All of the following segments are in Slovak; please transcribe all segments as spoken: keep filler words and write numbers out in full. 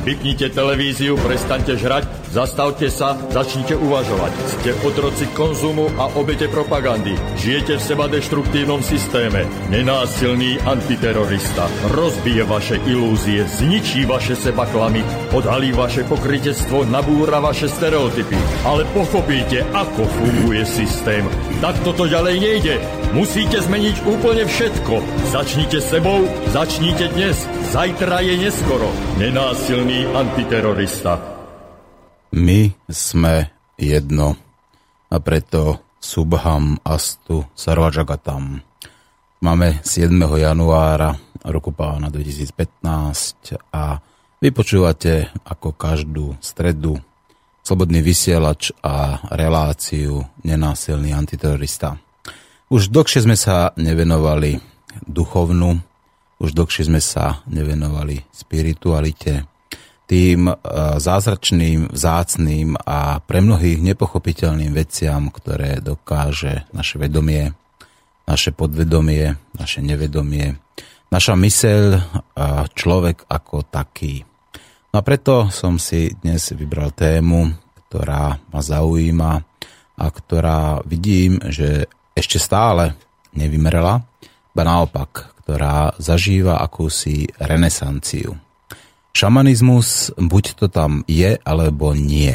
Vypnite televíziu, prestaňte žrať, zastavte sa, začnite uvažovať. Ste otroci konzumu a obete propagandy. Žijete v seba deštruktívnom systéme. Nenásilný antiterorista rozbije vaše ilúzie, zničí vaše sebaklamy, odhalí vaše pokrytectvo, nabúra vaše stereotypy. Ale pochopíte, ako funguje systém. Tak toto ďalej nejde. Musíte zmeniť úplne všetko. Začnite sebou, začnite dnes. Zajtra je neskoro. Nenásilný antiterorista. My sme jedno a preto Subham Astu Sarvajagatam. Máme siedmeho januára roku pána dvetisícpätnásť a vy počúvate ako každú stredu slobodný vysielač a reláciu Nenásilný antiterorista. Už dlhšie sme sa nevenovali duchovnu, už dlhšie sme sa nevenovali spiritualite, tým zázračným, vzácným a pre mnohých nepochopiteľným veciam, ktoré dokáže naše vedomie, naše podvedomie, naše nevedomie, naša myseľ, človek ako taký. No a preto som si dnes vybral tému, ktorá ma zaujíma a ktorá vidím, že ešte stále nevymrela, ba naopak, ktorá zažíva akúsi renesanciu. Šamanizmus, buď to tam je, alebo nie.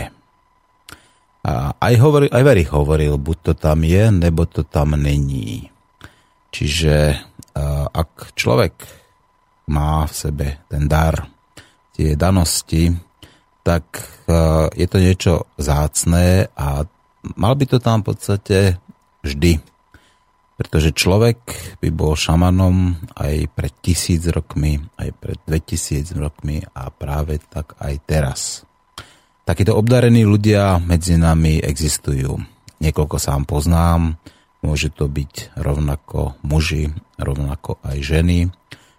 A aj, hovoril, aj Verich hovoril, buď to tam je, nebo to tam není. Čiže ak človek má v sebe ten dar, tie danosti, tak je to niečo vzácné a mal by to tam v podstate vždy. Pretože človek by bol šamanom aj pred tisíc rokmi, aj pred dvetisíc rokmi a práve tak aj teraz. Takíto obdarení ľudia medzi nami existujú. Niekoľko sám poznám, môže to byť rovnako muži, rovnako aj ženy.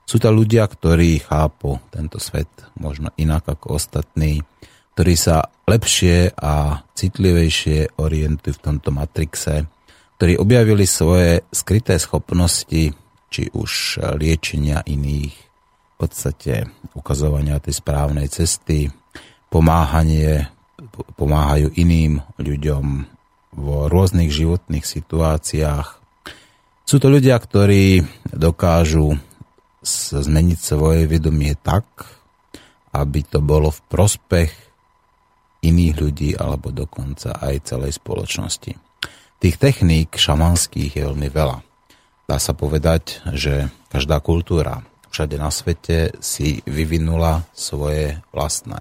Sú to ľudia, ktorí chápu tento svet možno inak ako ostatní, ktorí sa lepšie a citlivejšie orientujú v tomto matrixe, ktorí objavili svoje skryté schopnosti, či už liečenia iných, v podstate ukazovania tej správnej cesty, pomáhanie, pomáhajú iným ľuďom v rôznych životných situáciách. Sú to ľudia, ktorí dokážu zmeniť svoje vedomie tak, aby to bolo v prospech iných ľudí alebo dokonca aj celej spoločnosti. Tých techník šamanských je veľmi veľa. Dá sa povedať, že každá kultúra všade na svete si vyvinula svoje vlastné.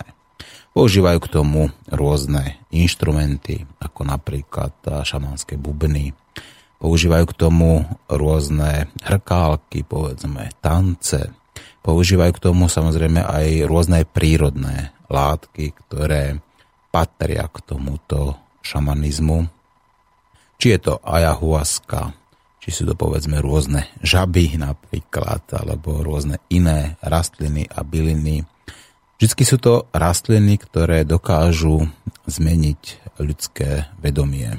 Používajú k tomu rôzne inštrumenty, ako napríklad šamanské bubny. Používajú k tomu rôzne hrkálky, povedzme, tance. Používajú k tomu samozrejme aj rôzne prírodné látky, ktoré patria k tomuto šamanizmu. Či je to ayahuaska, či sú to povedzme rôzne žaby napríklad, alebo rôzne iné rastliny a byliny. Vždycky sú to rastliny, ktoré dokážu zmeniť ľudské vedomie.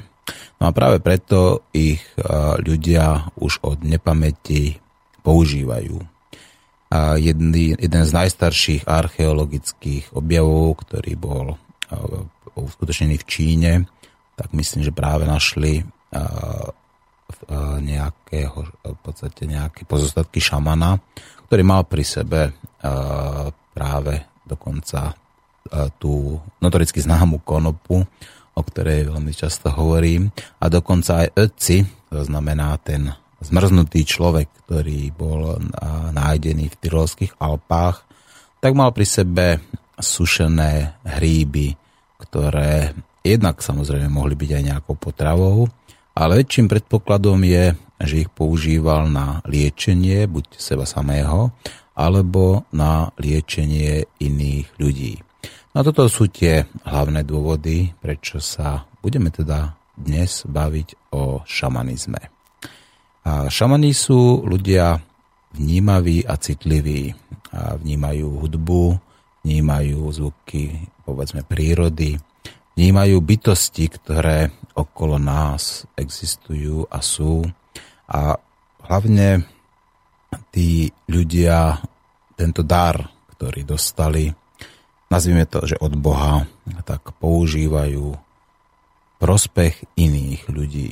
No a práve preto ich ľudia už od nepamäti používajú. A jedný, jeden z najstarších archeologických objavov, ktorý bol uskutočnený v Číne, tak myslím, že práve našli nejakého, v podstate nejaké pozostatky šamana, ktorý mal pri sebe práve dokonca tú notoricky známú konopu, o ktorej veľmi často hovorím, a dokonca aj ötci, to znamená ten zmrznutý človek, ktorý bol nájdený v Tyrolských Alpách, tak mal pri sebe sušené hríby, ktoré jednak samozrejme mohli byť aj nejakou potravou, ale väčším predpokladom je, že ich používal na liečenie buď seba samého, alebo na liečenie iných ľudí. No toto sú tie hlavné dôvody, prečo sa budeme teda dnes baviť o šamanizme. A šamani sú ľudia vnímaví a citliví. A vnímajú hudbu, vnímajú zvuky, povedzme, prírody, vnímajú bytosti, ktoré okolo nás existujú a sú. A hlavne tí ľudia tento dar, ktorý dostali, nazvime to, že od Boha, tak používajú prospech iných ľudí.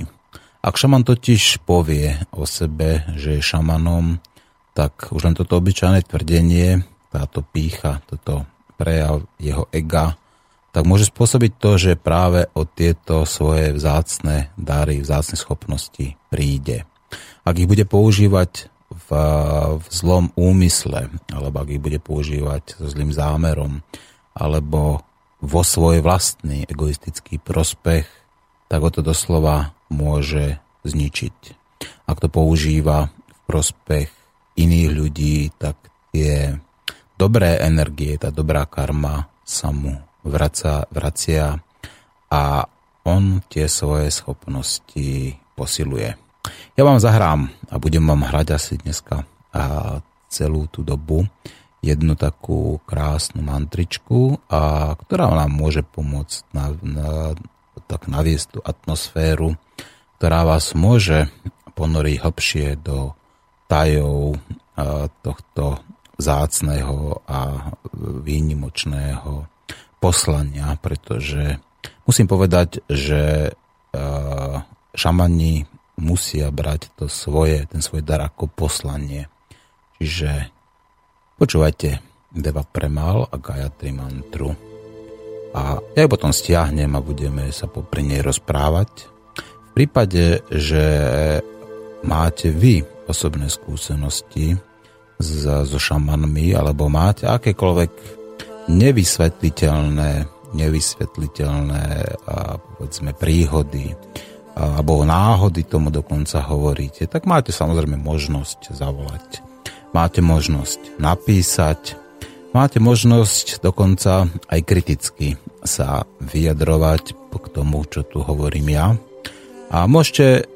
Ak šaman totiž povie o sebe, že je šamanom, tak už len toto obyčajné tvrdenie, táto pýcha, toto prejav jeho ega, tak môže spôsobiť to, že práve o tieto svoje vzácne dary, vzácne schopnosti príde. Ak ich bude používať v, v zlom úmysle, alebo ak ich bude používať so zlým zámerom, alebo vo svoj vlastný egoistický prospech, tak ho to doslova môže zničiť. Ak to používa v prospech iných ľudí, tak tie dobré energie, tá dobrá karma sa mu Vraca, vracia a on tie svoje schopnosti posiluje. Ja vám zahrám a budem vám hrať asi dneska a celú tú dobu jednu takú krásnu mantričku, a ktorá nám môže pomôcť na, na, tak naviesť tú atmosféru, ktorá vás môže ponoriť hlbšie do tajov tohto vzácneho a výnimočného poslania, pretože musím povedať, že šamani musia brať to svoje, ten svoj dar ako poslanie. Čiže počúvajte Devapremal a Gayatri Mantru. A ja ju potom stiahnem a budeme sa popri nej rozprávať. V prípade, že máte vy osobné skúsenosti so šamanmi, alebo máte akékoľvek nevysvetliteľné, nevysvetliteľné a povedzme príhody alebo náhody, tomu dokonca hovoríte, tak máte samozrejme možnosť zavolať. Máte možnosť napísať, máte možnosť dokonca aj kriticky sa vyjadrovať k tomu, čo tu hovorím ja. A môžete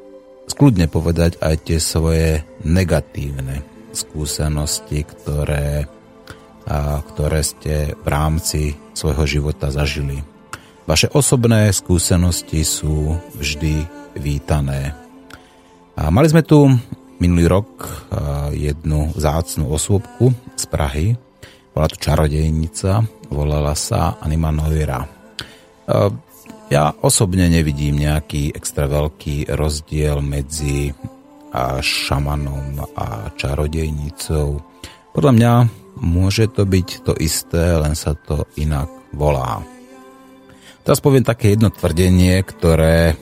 skľudne povedať aj tie svoje negatívne skúsenosti, ktoré a ktoré ste v rámci svojho života zažili. Vaše osobné skúsenosti sú vždy vítané. A mali sme tu minulý rok jednu vzácnu osôbku z Prahy. Bola tu čarodejnica, volala sa Anima Novira. Ja osobne nevidím nejaký extra veľký rozdiel medzi šamanom a čarodejnicou. Podľa mňa môže to byť to isté, len sa to inak volá. Teraz poviem také jedno tvrdenie, ktoré e,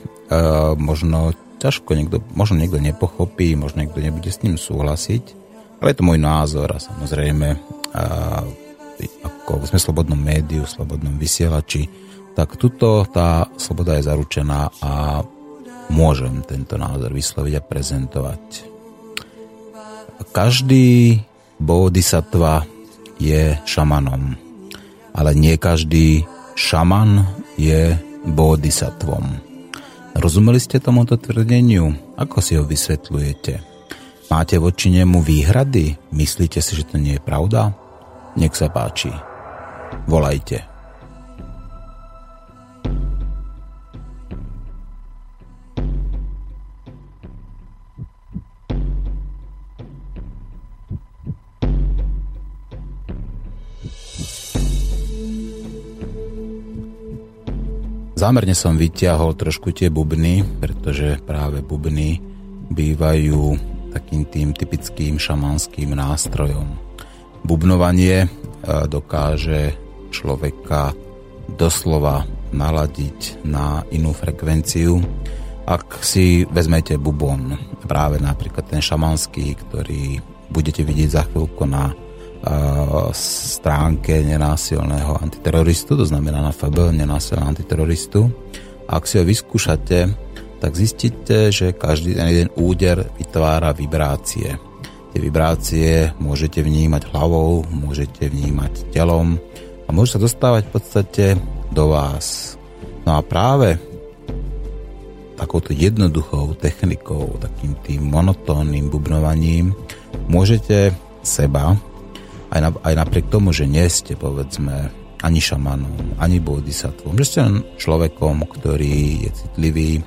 možno ťažko niekto, možno niekto nepochopí, možno niekto nebude s ním súhlasiť, ale je to môj názor a samozrejme, e, ako sme v slobodnom médiu, v slobodnom vysielači, tak tuto tá sloboda je zaručená a môžem tento názor vysloviť a prezentovať. Každý bodhisattva je šamanom, ale nie každý šaman je bodhisattvom. Rozumeli ste tomuto tvrdeniu? Ako si ho vysvetľujete? Máte voči nemu výhrady? Myslíte si, že to nie je pravda? Nech sa páči. Volajte. Zámerne som vyťahol trošku tie bubny, pretože práve bubny bývajú takým tým typickým šamanským nástrojom. Bubnovanie dokáže človeka doslova naladiť na inú frekvenciu. Ak si vezmete bubon, práve napríklad ten šamanský, ktorý budete vidieť za chvíľku na stránke nenásilného antiteroristu, to znamená na ef bé nenásilného antiteroristu. Ak si ho vyskúšate, tak zistíte, že každý jeden úder vytvára vibrácie. Tie vibrácie môžete vnímať hlavou, môžete vnímať telom a môže sa dostávať v podstate do vás. No a práve takouto jednoduchou technikou, takým tým monotónnym bubnovaním môžete seba Aj, na, aj napriek tomu, že nie ste, povedzme, ani šamanom, ani bodhisattvom, že ste len človekom, ktorý je citlivý,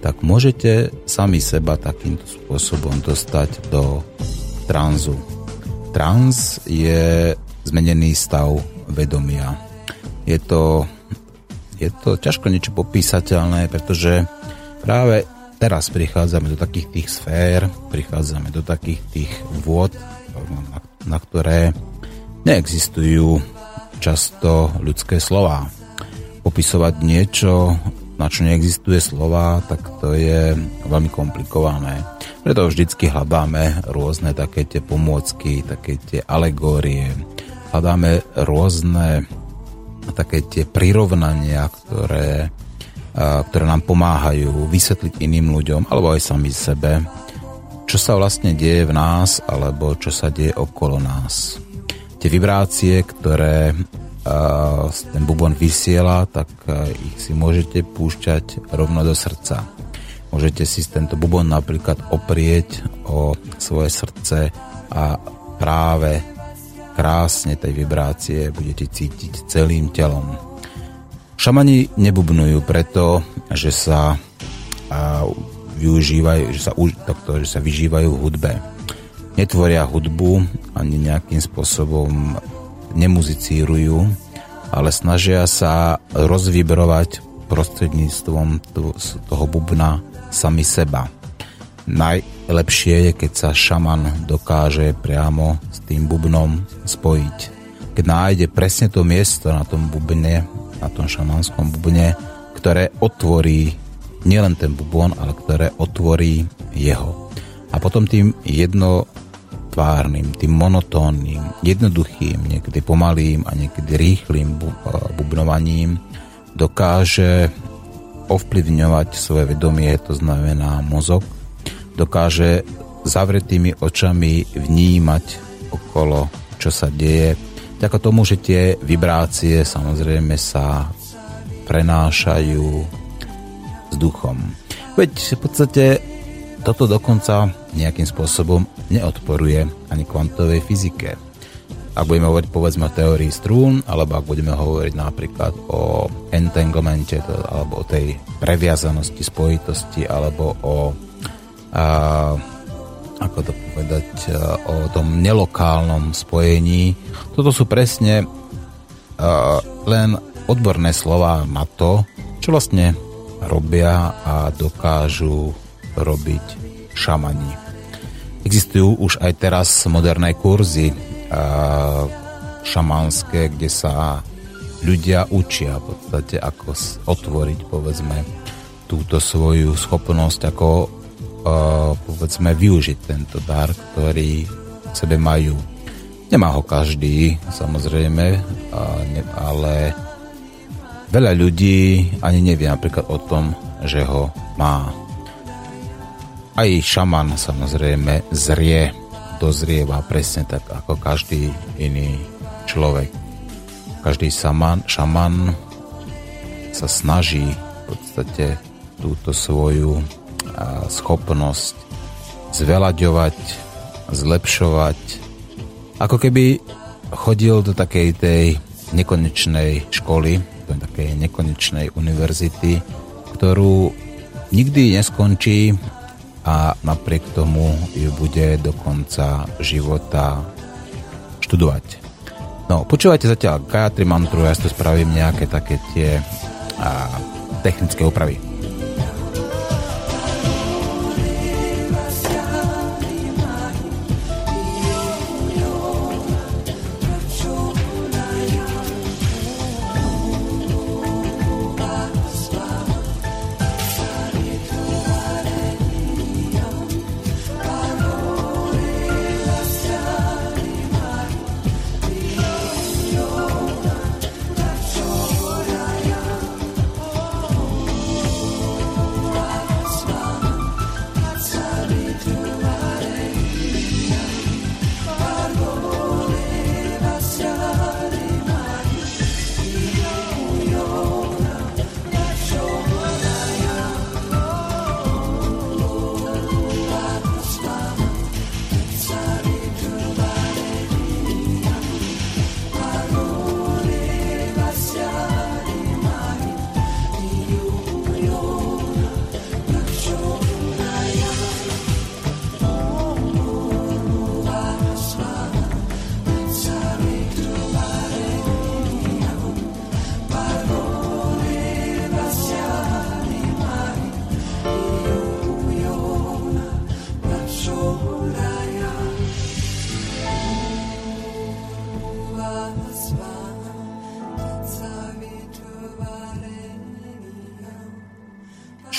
tak môžete sami seba takýmto spôsobom dostať do transu. Trans je zmenený stav vedomia. je to, je to ťažko niečo popísateľné, pretože práve teraz prichádzame do takých tých sfér, prichádzame do takých tých vôd, na, na ktoré neexistujú často ľudské slová. Popisovať niečo, na čo neexistuje slova, tak to je veľmi komplikované. Preto vždycky hľadáme rôzne také tie pomôcky, také tie alegórie. Hľadáme rôzne také tie prirovnania, ktoré, ktoré nám pomáhajú vysvetliť iným ľuďom, alebo aj sami sebe, čo sa vlastne deje v nás, alebo čo sa deje okolo nás. Tie vibrácie, ktoré ten bubon vysiela, tak ich si môžete púšťať rovno do srdca. Môžete si tento bubon napríklad oprieť o svoje srdce a práve krásne tej vibrácie budete cítiť celým telom. Šamani nebubnujú preto, že sa využívajú, že sa, takto, že sa vyžívajú v hudbe. Netvoria hudbu ani nejakým spôsobom nemuzicírujú, ale snažia sa rozvibrovať prostredníctvom toho bubna sami seba. Najlepšie je, keď sa šaman dokáže priamo s tým bubnom spojiť. Keď nájde presne to miesto na tom bubne, na tom šamanskom bubne, ktoré otvorí nielen ten bubon, ale ktoré otvorí jeho. A potom tým jedno tvárnym, tým monotónnym, jednoduchým, niekedy pomalým a niekedy rýchlým bubnovaním dokáže ovplyvňovať svoje vedomie, to znamená mozog, dokáže zavretými očami vnímať okolo, čo sa deje, vďaka tomu, že tie vibrácie samozrejme sa prenášajú s duchom. Veď v podstate toto dokonca nejakým spôsobom neodporuje ani kvantovej fyzike. Ak budeme hovoriť povedzme o teórii strún, alebo ak budeme hovoriť napríklad o entanglemente, alebo o tej previazanosti, spojitosti, alebo o a, ako to povedať, o tom nelokálnom spojení. Toto sú presne a, len odborné slová na to, čo vlastne robia a dokážu robiť šamani. Existujú už aj teraz moderné kurzy šamanské, kde sa ľudia učia v podstate, ako otvoriť povedzme túto svoju schopnosť, ako povedzme využiť tento dar, ktorý v sebe majú. Nemá ho každý, samozrejme, ale veľa ľudí ani nevie napríklad o tom, že ho má. Aj šaman samozrejme zrie, dozrieva presne tak ako každý iný človek. Každý šaman, šaman sa snaží v podstate túto svoju schopnosť zveľaďovať, zlepšovať. Ako keby chodil do takej tej nekonečnej školy, do takej nekonečnej univerzity, ktorú nikdy neskončí, a napriek tomu ju bude do konca života študovať. No, počúvajte zatiaľ Gayatri Mantru, ja si to spravím nejaké také tie a, technické úpravy.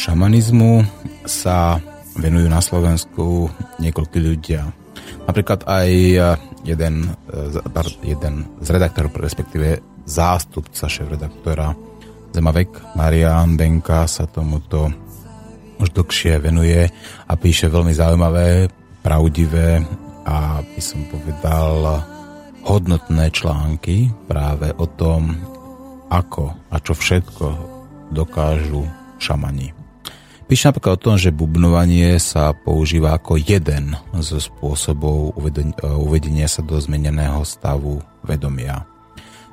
šamanizmu sa venujú na Slovensku niekoľkí ľudia. Napríklad aj jeden, jeden z redaktorov, respektíve zástupca šéfredaktora Zemavek, Marián Benka, sa tomuto už dlhšie venuje a píše veľmi zaujímavé, pravdivé a by som povedal hodnotné články práve o tom, ako a čo všetko dokážu šamani. Píše napríklad o tom, že bubnovanie sa používa ako jeden zo spôsobov uvedenia sa do zmeneného stavu vedomia.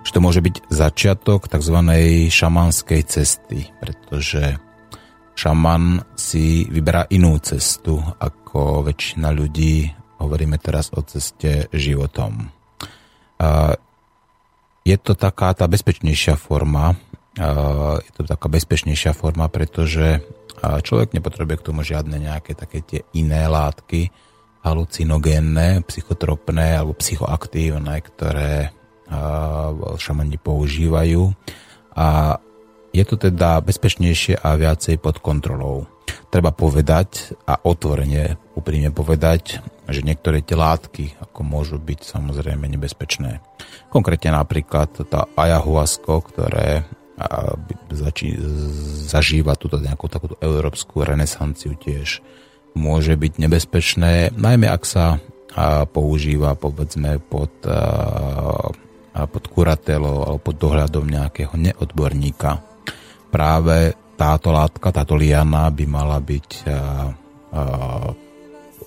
Že to môže byť začiatok tzv. Šamanskej cesty, pretože šaman si vyberá inú cestu ako väčšina ľudí. Hovoríme teraz o ceste životom. Je to taká tá bezpečnejšia forma, je to taká bezpečnejšia forma, pretože človek nepotrebuje k tomu žiadne nejaké také tie iné látky, halucinogénne, psychotropné alebo psychoaktívne, ktoré šamani používajú. A je to teda bezpečnejšie a viacej pod kontrolou. Treba povedať a otvorene, úprimne povedať, že niektoré tie látky ako môžu byť samozrejme nebezpečné. Konkrétne napríklad tá ayahuasco, ktoré a zači- zažíva túto nejakú takúto európsku renesanciu, tiež môže byť nebezpečné, najmä ak sa a, používa povedzme pod, a, a pod kuratelou alebo pod dohľadom nejakého neodborníka. Práve táto látka, táto liana by mala byť a, a,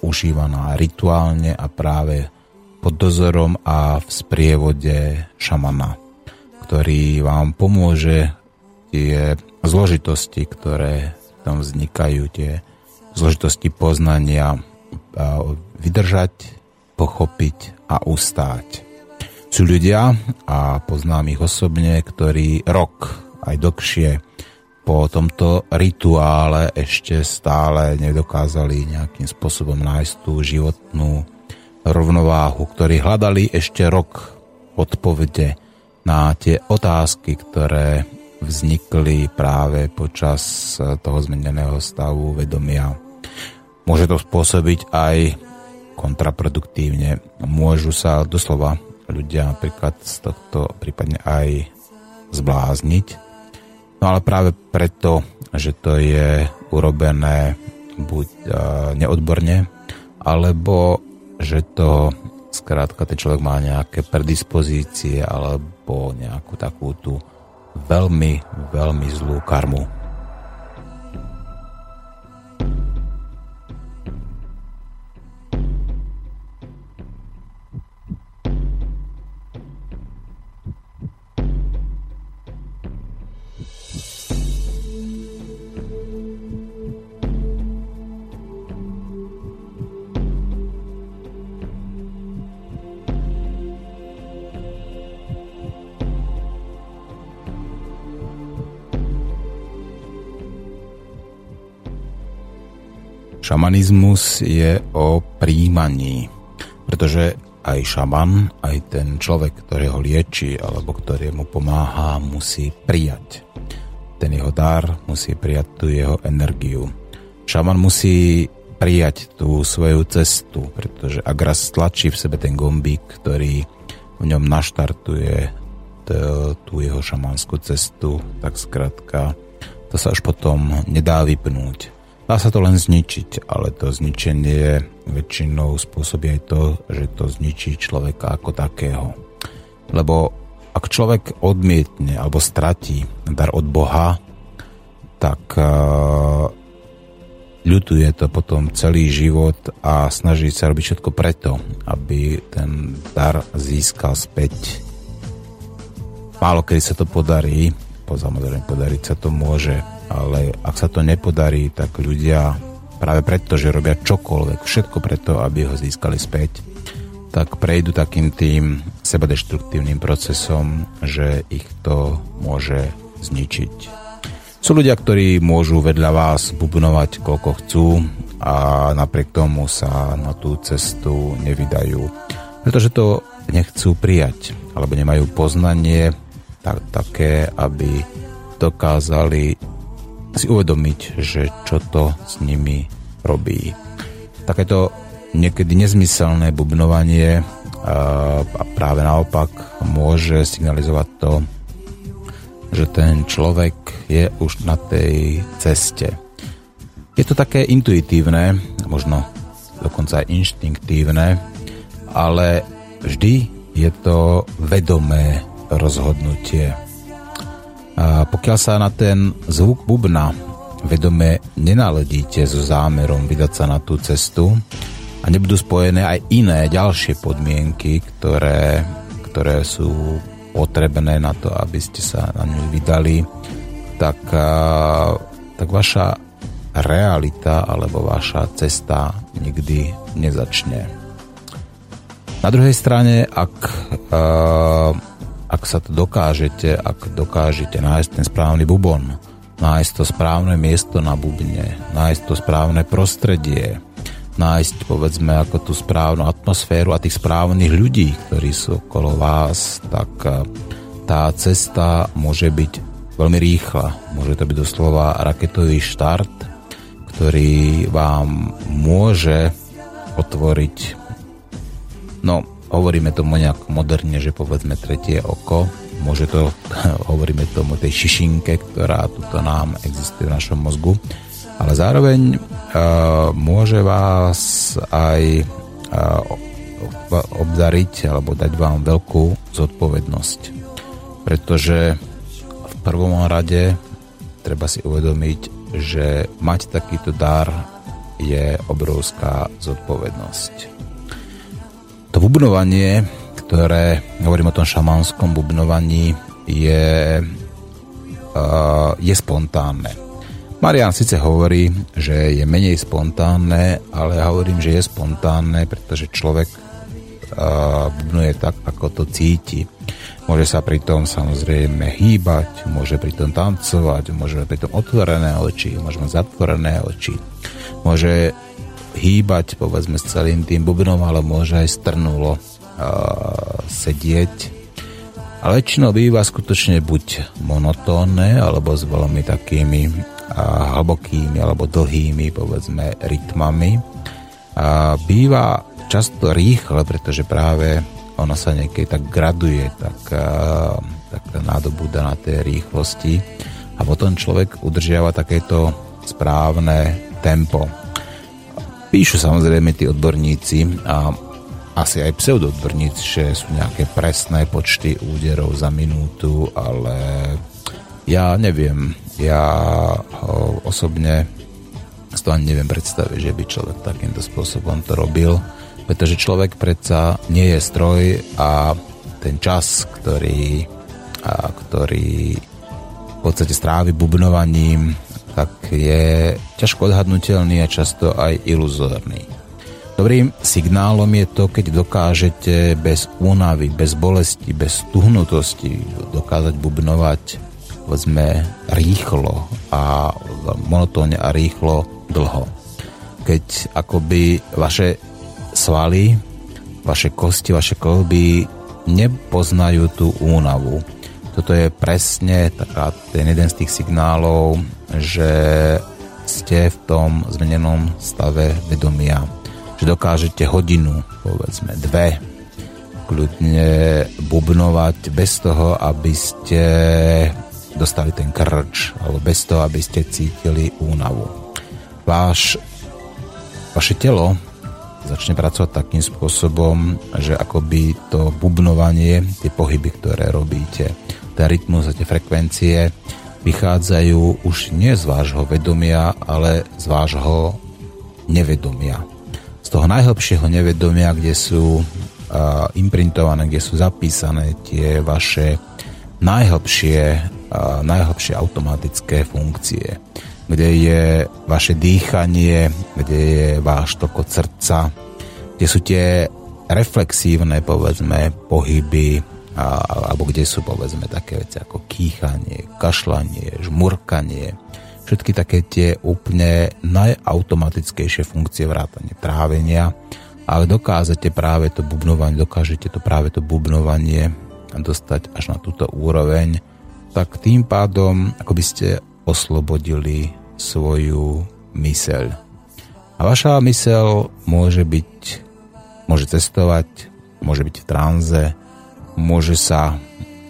užívaná rituálne a práve pod dozorom a v sprievode šamana, ktorý vám pomôže tie zložitosti, ktoré tam vznikajú, tie zložitosti poznania vydržať, pochopiť a ustáť. Sú ľudia, a poznám ich osobne, ktorí rok aj dlhšie po tomto rituále ešte stále nedokázali nejakým spôsobom nájsť tú životnú rovnováhu, ktorí hľadali ešte rok odpovede na tie otázky, ktoré vznikli práve počas toho zmeneného stavu vedomia. Môže to spôsobiť aj kontraproduktívne. Môžu sa doslova ľudia napríklad z tohto prípadne aj zblázniť. No ale práve preto, že to je urobené buď neodborne, alebo že to skrátka ten človek má nejaké predispozície alebo nejakú takú tú veľmi, veľmi zlú karmu. Šamanizmus je o prijímaní, pretože aj šaman, aj ten človek, ktorý ho lieči alebo ktorý mu pomáha, musí prijať ten jeho dar, musí prijať tú jeho energiu. Šaman musí prijať tú svoju cestu, pretože ak raz stlačí v sebe ten gombík, ktorý v ňom naštartuje tú jeho šamanskú cestu, tak skrátka to sa až potom nedá vypnúť. Dá sa to len zničiť, ale to zničenie väčšinou spôsobí aj to, že to zničí človeka ako takého. Lebo ak človek odmietne alebo stratí dar od Boha, tak uh, ľutuje to potom celý život a snaží sa robiť všetko preto, aby ten dar získal späť. Málo kedy sa to podarí, samozrejme podariť sa to môže, ale ak sa to nepodarí, tak ľudia práve preto, že robia čokoľvek, všetko preto, aby ho získali späť, tak prejdú takým tým sebadeštruktívnym procesom, že ich to môže zničiť. Sú ľudia, ktorí môžu vedľa vás bubnovať koľko chcú a napriek tomu sa na tú cestu nevydajú, pretože to nechcú prijať alebo nemajú poznanie tak, také, aby dokázali si uvedomiť, že čo to s nimi robí. Takéto niekedy nezmyselné bubnovanie a práve naopak môže signalizovať to, že ten človek je už na tej ceste. Je to také intuitívne, možno dokonca aj inštinktívne, ale vždy je to vedomé rozhodnutie. A pokiaľ sa na ten zvuk bubna vedome nenaladíte so zámerom vydať sa na tú cestu, a nebudú spojené aj iné ďalšie podmienky, ktoré, ktoré sú potrebné na to, aby ste sa na ňu vydali, tak, tak vaša realita alebo vaša cesta nikdy nezačne. Na druhej strane, ak, ak sa to dokážete, ak dokážete nájsť ten správny bubon, nájsť to správne miesto na bubne, nájsť to správne prostredie, nájsť, povedzme, ako tú správnu atmosféru a tých správnych ľudí, ktorí sú okolo vás, tak tá cesta môže byť veľmi rýchla. Môže to byť doslova raketový štart, ktorý vám môže otvoriť, no, hovoríme tomu nejak moderne, že povedzme tretie oko, môže to, hovoríme tomu tej šišinke, ktorá tuto nám existuje v našom mozgu, ale zároveň e, môže vás aj e, obdariť alebo dať vám veľkú zodpovednosť. Pretože v prvom rade treba si uvedomiť, že mať takýto dar je obrovská zodpovednosť. To bubnovanie, ktoré, hovorím o tom šamanskom bubnovaní, je, e, je spontánne. Marián síce hovorí, že je menej spontánne, ale ja hovorím, že je spontánne, pretože človek uh, bubnuje tak, ako to cíti. Môže sa pri tom samozrejme hýbať, môže pri tom tancovať, môže pri tom otvorené oči, môže mať zatvorené oči. Môže hýbať, povedzme, s celým tým bubnom, ale môže aj strnulo uh, sedieť. Ale väčšinou býva skutočne buď monotónne, alebo s veľmi takými a hlbokými alebo dlhými, povedzme, rytmami. A býva často rýchle, pretože práve ono sa niekedy tak graduje, tak, tak nádobúda na tej rýchlosti a potom človek udržiava takéto správne tempo. Píšu samozrejme tí odborníci a asi aj pseudoodborníci, že sú nejaké presné počty úderov za minútu, ale ja neviem, ja osobne z toho ani neviem predstaviť, že by človek takýmto spôsobom to robil, pretože človek predsa nie je stroj a ten čas, ktorý, a ktorý v podstate strávi bubnovaním, tak je ťažko odhadnutelný a často aj iluzórny. Dobrým signálom je to, keď dokážete bez únavy, bez bolesti, bez stuhnutosti dokázať bubnovať, povedzme, rýchlo a monotónne a rýchlo dlho. Keď akoby vaše svaly, vaše kosti, vaše kĺby nepoznajú tú únavu. Toto je presne taká, ten jeden z tých signálov, že ste v tom zmenenom stave vedomia. Že dokážete hodinu, povedzme dve, kľudne bubnovať bez toho, aby ste dostali ten krč, alebo bez toho, aby ste cítili únavu. Váš, vaše telo začne pracovať takým spôsobom, že akoby to bubnovanie, tie pohyby, ktoré robíte, ten rytmus a tie frekvencie vychádzajú už nie z vášho vedomia, ale z vášho nevedomia. Z toho najhlbšieho nevedomia, kde sú uh, imprintované, kde sú zapísané tie vaše najhlbšie najhlbšie automatické funkcie, kde je vaše dýchanie, kde je váš toko srdca, kde sú tie reflexívne, povedzme, pohyby, a, alebo kde sú, povedzme, také veci ako kýchanie, kašlanie, žmurkanie, všetky také tie úplne najautomatickejšie funkcie vrátane trávenia. A dokážete práve to bubnovanie, dokážete to práve to bubnovanie dostať až na túto úroveň, tak tým pádom akoby ste oslobodili svoju myseľ. A vaša myseľ môže byť, môže cestovať, môže byť v tranze, môže sa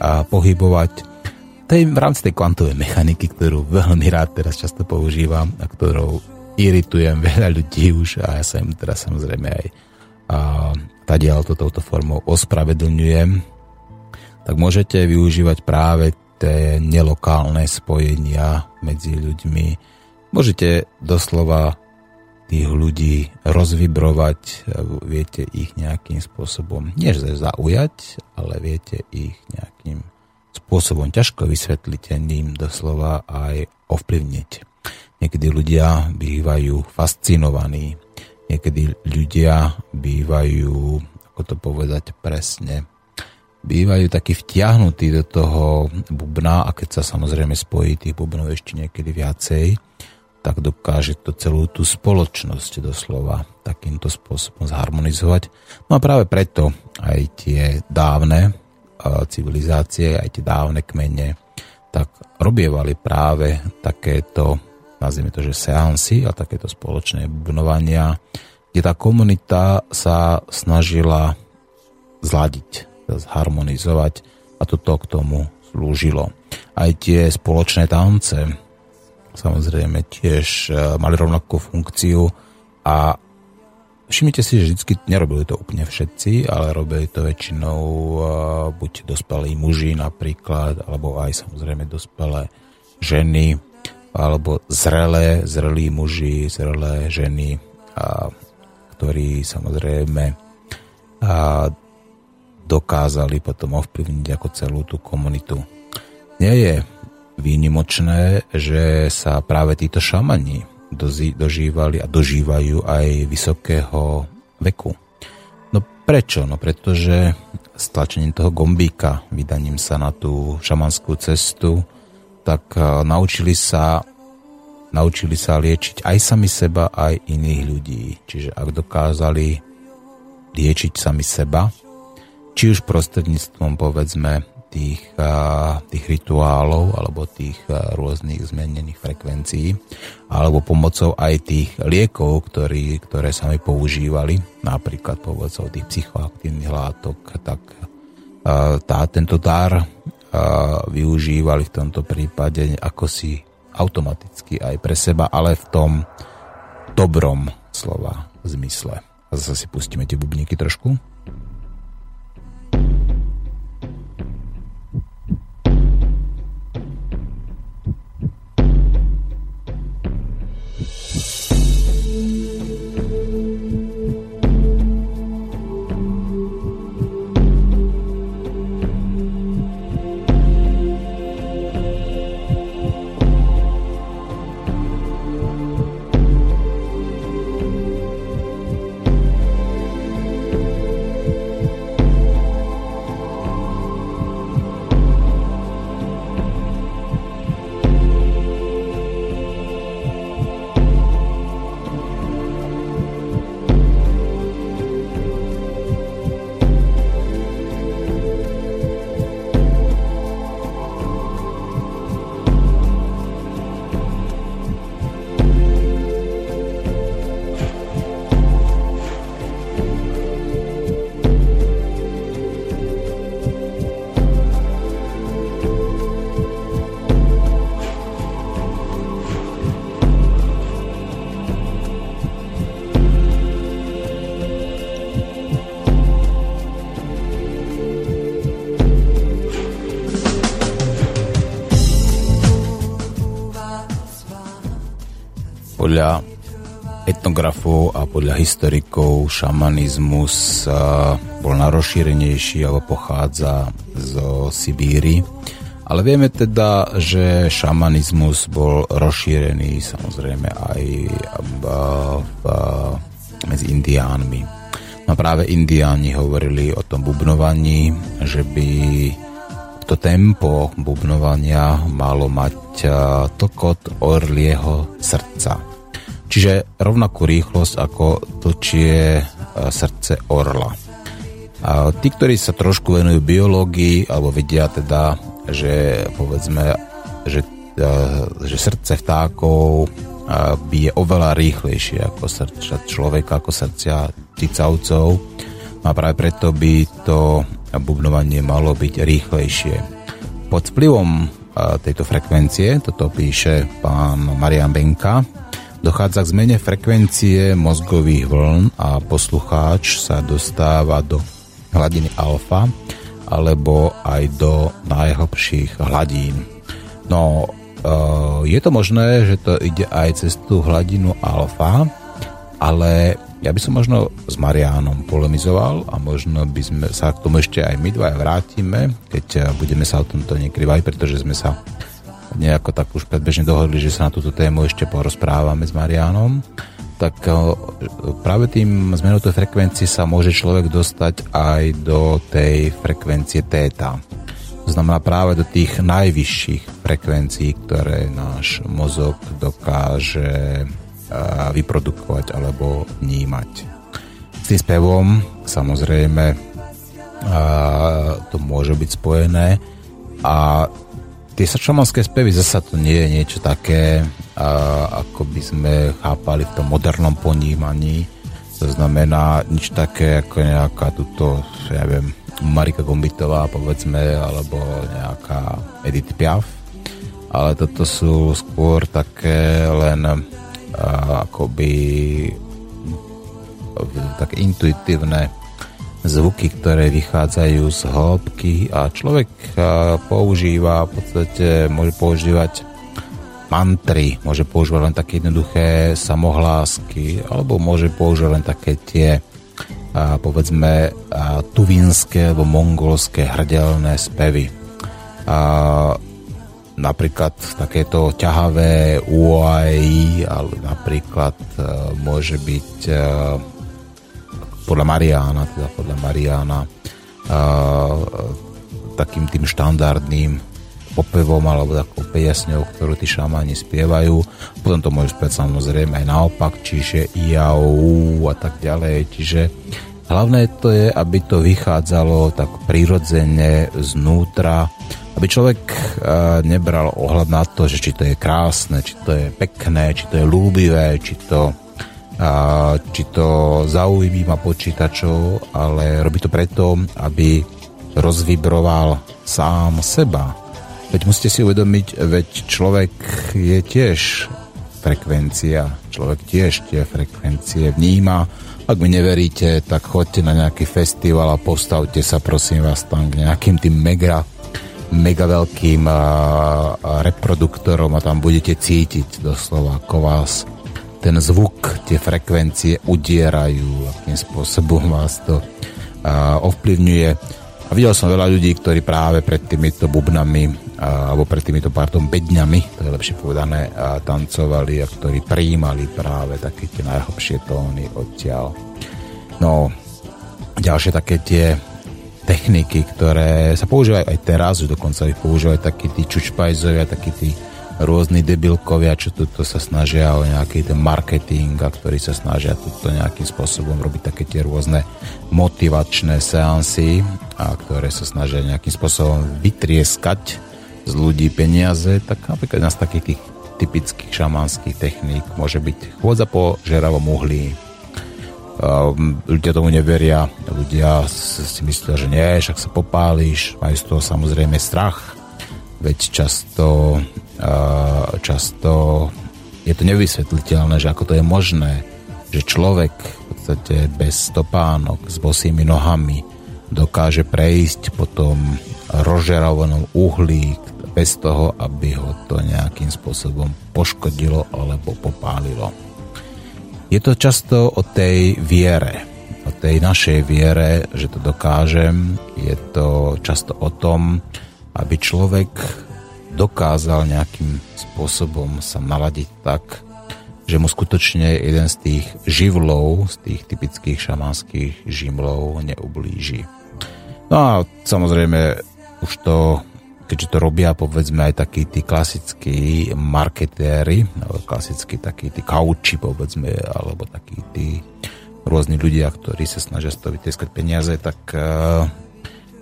a, pohybovať. V rámci tej kvantovej mechaniky, ktorú veľmi rád teraz často používam a ktorou iritujem veľa ľudí už a ja sa im teraz samozrejme aj tadiaľ to touto formou ospravedlňujem, tak môžete využívať práve tie nelokálne spojenia medzi ľuďmi. Môžete doslova tých ľudí rozvibrovať, viete ich nejakým spôsobom, nie že zaujať, ale viete ich nejakým spôsobom ťažko vysvetliteľným doslova aj ovplyvniť. Niekedy ľudia bývajú fascinovaní, niekedy ľudia bývajú, ako to povedať presne, bývajú takí vtiahnutí do toho bubna a keď sa samozrejme spojí tých bubnov ešte niekedy viacej, tak dokáže to celú tú spoločnosť doslova takýmto spôsobom zharmonizovať. No a práve preto aj tie dávne civilizácie, aj tie dávne kmene, tak robievali práve takéto, nazvime to, že seansy a takéto spoločné bubnovania, kde tá komunita sa snažila zladiť, zharmonizovať a toto k tomu slúžilo. Aj tie spoločné tance samozrejme tiež mali rovnakú funkciu a všimnite si, že vždy nerobili to úplne všetci, ale robili to väčšinou buď dospelí muži napríklad, alebo aj samozrejme dospelé ženy, alebo zrelé, zrelí muži, zrelé ženy, a, ktorí samozrejme a, dokázali potom ovplyvniť ako celú tú komunitu. Nie je výnimočné, že sa práve títo šamani dožívali a dožívajú aj vysokého veku. No prečo? No pretože stlačením toho gombíka, vydaním sa na tú šamanskú cestu, tak naučili sa, naučili sa liečiť aj sami seba, aj iných ľudí. Čiže ak dokázali liečiť sami seba, či už prostredníctvom povedzme tých, tých rituálov alebo tých rôznych zmenených frekvencií alebo pomocou aj tých liekov, ktorý, ktoré sami používali, napríklad pomocou tých psychoaktívnych látok, tak tá, tento dar využívali v tomto prípade ako si automaticky aj pre seba, ale v tom dobrom slova zmysle. A zase si pustíme tie bubníky trošku. Podľa etnografov a podľa historikov šamanizmus bol najrozšírenejší alebo pochádza zo Sibíry. Ale vieme teda, že šamanizmus bol rozšírený samozrejme aj v, v, medzi indiánmi. No práve indiáni hovorili o tom bubnovaní, že by to tempo bubnovania malo mať tlkot orlieho srdca. Čiže rovnakú rýchlosť ako tlčie srdce orla. A tí, ktorí sa trošku venujú biológii alebo vedia teda, že povedzme, že že srdce vtákov bije oveľa rýchlejšie ako srdce človeka, ako srdcia cicavcov, a práve preto by to bubnovanie malo byť rýchlejšie. Pod vplyvom tejto frekvencie, toto píše pán Marián Benka, dochádza k zmene frekvencie mozgových vln a poslucháč sa dostáva do hladiny alfa alebo aj do najhlbších hladín. No, je to možné, že to ide aj cez tú hladinu alfa, ale ja by som možno s Mariánom polemizoval a možno by sme sa k tomu ešte aj my dvaja vrátime, keď budeme sa o tomto nekrývať, pretože sme sa nejako tak už predbežne dohodli, že sa na túto tému ešte porozprávame s Mariánom. Tak práve tým zmenou tej frekvencie sa môže človek dostať aj do tej frekvencie téta. To znamená práve do tých najvyšších frekvencií, ktoré náš mozog dokáže vyprodukovať alebo vnímať. S tým spevom samozrejme to môže byť spojené a tie sačamanské spevy zasa to nie je niečo také, ako by sme chápali v tom modernom ponímaní. To znamená nič také ako nejaká tuto, ja viem, Marika Gombitová, povedzme, alebo nejaká Edith Piaf. Ale toto sú skôr také len akoby také intuitívne zvuky, ktoré vychádzajú z hĺbky a človek používa, v podstate môže používať mantry, môže používať len také jednoduché samohlásky, alebo môže používať len také tie povedzme tuvínske alebo mongolské hrdelné spevy. A napríklad takéto ťahavé uaj, ale napríklad môže byť podľa Mariána, teda podľa Mariána takým tým štandardným popevom alebo takou piesňou, ktorú tí šamani spievajú. Potom to môžu spieť samozrejme aj naopak, čiže iau a tak ďalej. Čiže hlavné to je, aby to vychádzalo tak prirodzene znútra, aby človek nebral ohľad na to, že či to je krásne, či to je pekné, či to je ľúbivé, či to A či to zaujíma počítačov, ale robí to preto, aby rozvibroval sám seba. Veď musíte si uvedomiť, veď človek je tiež frekvencia, človek tiež tie frekvencie vníma. Ak mi neveríte, tak choďte na nejaký festival a postavte sa, prosím vás, tam k nejakým tým mega, mega veľkým a, a reproduktorom a tam budete cítiť doslova ako vás ten zvuk, tie frekvencie udierajú, akým spôsobom vás to a, ovplyvňuje. A videl som veľa ľudí, ktorí práve pred týmito bubnami, a, alebo pred týmito pártom bedňami, to je lepšie povedané, a, tancovali a ktorí prijímali práve také tie najhlbšie tóny odtiaľ. No, ďalšie také tie techniky, ktoré sa používajú aj teraz, dokonca ich používajú takí tí čučpajzovia, takí tí rôzni debilkovia, čo tuto sa snažia o nejaký ten marketing a ktorí sa snažia tuto nejakým spôsobom robiť také tie rôzne motivačné seansy a ktoré sa snažia nejakým spôsobom vytrieskať z ľudí peniaze, tak napríklad jedna z takých tých typických šamanských techník môže byť chôdza po žeravom uhlí. Ľudia tomu neveria, ľudia si myslia, že nie, však sa popáliš, majú z toho samozrejme strach, veď často často je to nevysvetliteľné, že ako to je možné, že človek v podstate bez topánok s bosými nohami dokáže prejsť po tom rozžerovanom uhlí bez toho, aby ho to nejakým spôsobom poškodilo alebo popálilo. Je to často o tej viere, o tej našej viere, že to dokážem. Je to často o tom, aby človek dokázal nejakým spôsobom sa naladiť tak, že mu skutočne jeden z tých živlov, z tých typických šamanských živlov neublíži. No a samozrejme už to, keďže to robia povedzme aj takí tí klasickí marketéri, alebo klasickí takí tí kauči povedzme, alebo takí tí rôzni ľudia, ktorí sa snažia z toho vytieskať peniaze, tak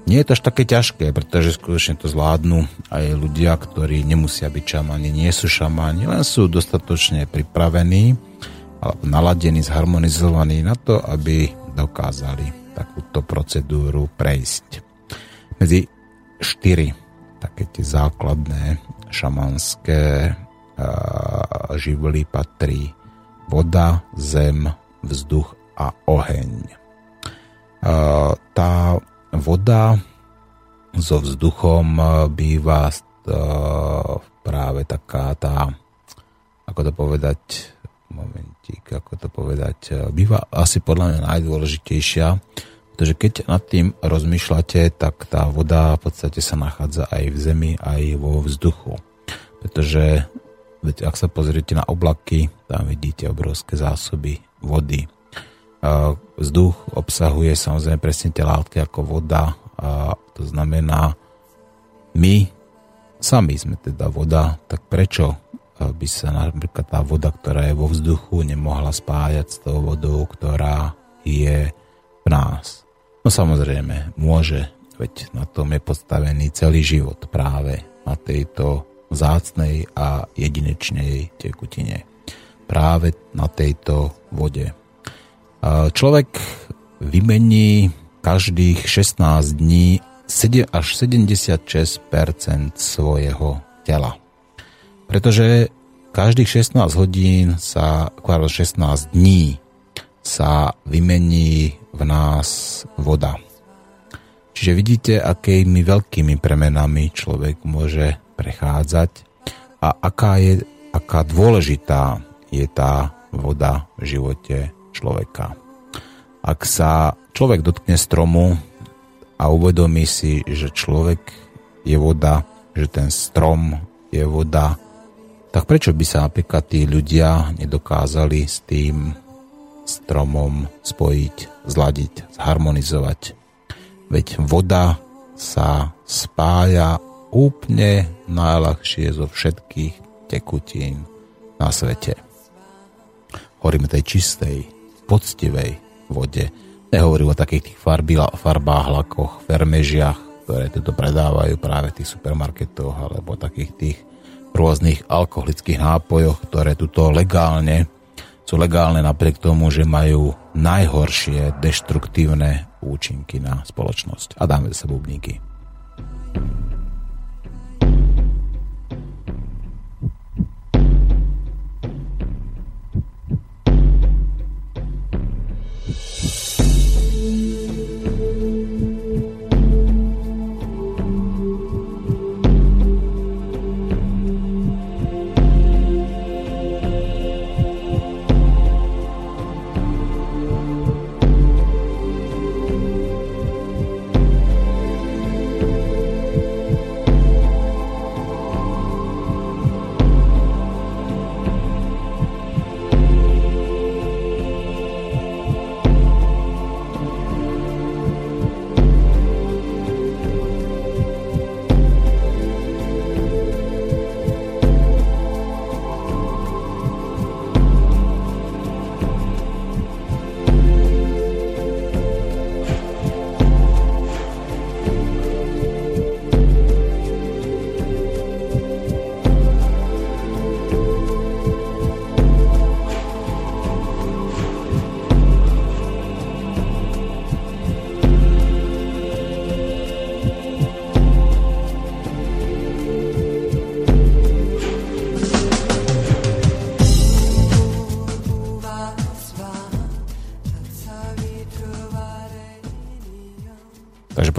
nie je to až také ťažké, pretože skutočne to zvládnu aj ľudia, ktorí nemusia byť šamani, nie sú šamani, len sú dostatočne pripravení alebo naladení, zharmonizovaní na to, aby dokázali takúto procedúru prejsť. Medzi štyri také tie základné šamanské živly patrí voda, zem, vzduch a oheň. Tá voda so vzduchom býva práve taká tá, ako to povedať, momentík, ako to povedať, býva asi podľa mňa najdôležitejšia, pretože keď nad tým rozmýšľate, tak tá voda v podstate sa nachádza aj v zemi, aj vo vzduchu. Pretože ak sa pozriete na oblaky, tam vidíte obrovské zásoby vody. Vzduch obsahuje samozrejme presne tie látky ako voda a to znamená, my sami sme teda voda, tak prečo by sa napríklad tá voda, ktorá je vo vzduchu, nemohla spájať s tou vodou, ktorá je v nás? No samozrejme, môže, veď na tom je postavený celý život práve na tejto vzácnej a jedinečnej tekutine. Práve na tejto vode. Človek vymení každých šestnásť dní až sedemdesiatšesť percent svojho tela. Pretože každých šestnásť hodín sa, kvôli šestnásť dní sa vymení v nás voda. Čiže vidíte, akými veľkými premenami človek môže prechádzať a aká je, aká dôležitá je tá voda v živote človeka. Ak sa človek dotkne stromu a uvedomí si, že človek je voda, že ten strom je voda, tak prečo by sa napríklad tí ľudia nedokázali s tým stromom spojiť, zladiť, zharmonizovať? Veď voda sa spája úplne najľahšie zo všetkých tekutín na svete. Hovoríme tej čistej, poctivej vode. Nehovorím o takých tých farbách, farbách, lakoch, fermežiach, ktoré toto predávajú práve v tých supermarketoch, alebo takých tých rôznych alkoholických nápojoch, ktoré tuto legálne sú legálne napriek tomu, že majú najhoršie deštruktívne účinky na spoločnosť. A dáme sa bubníky.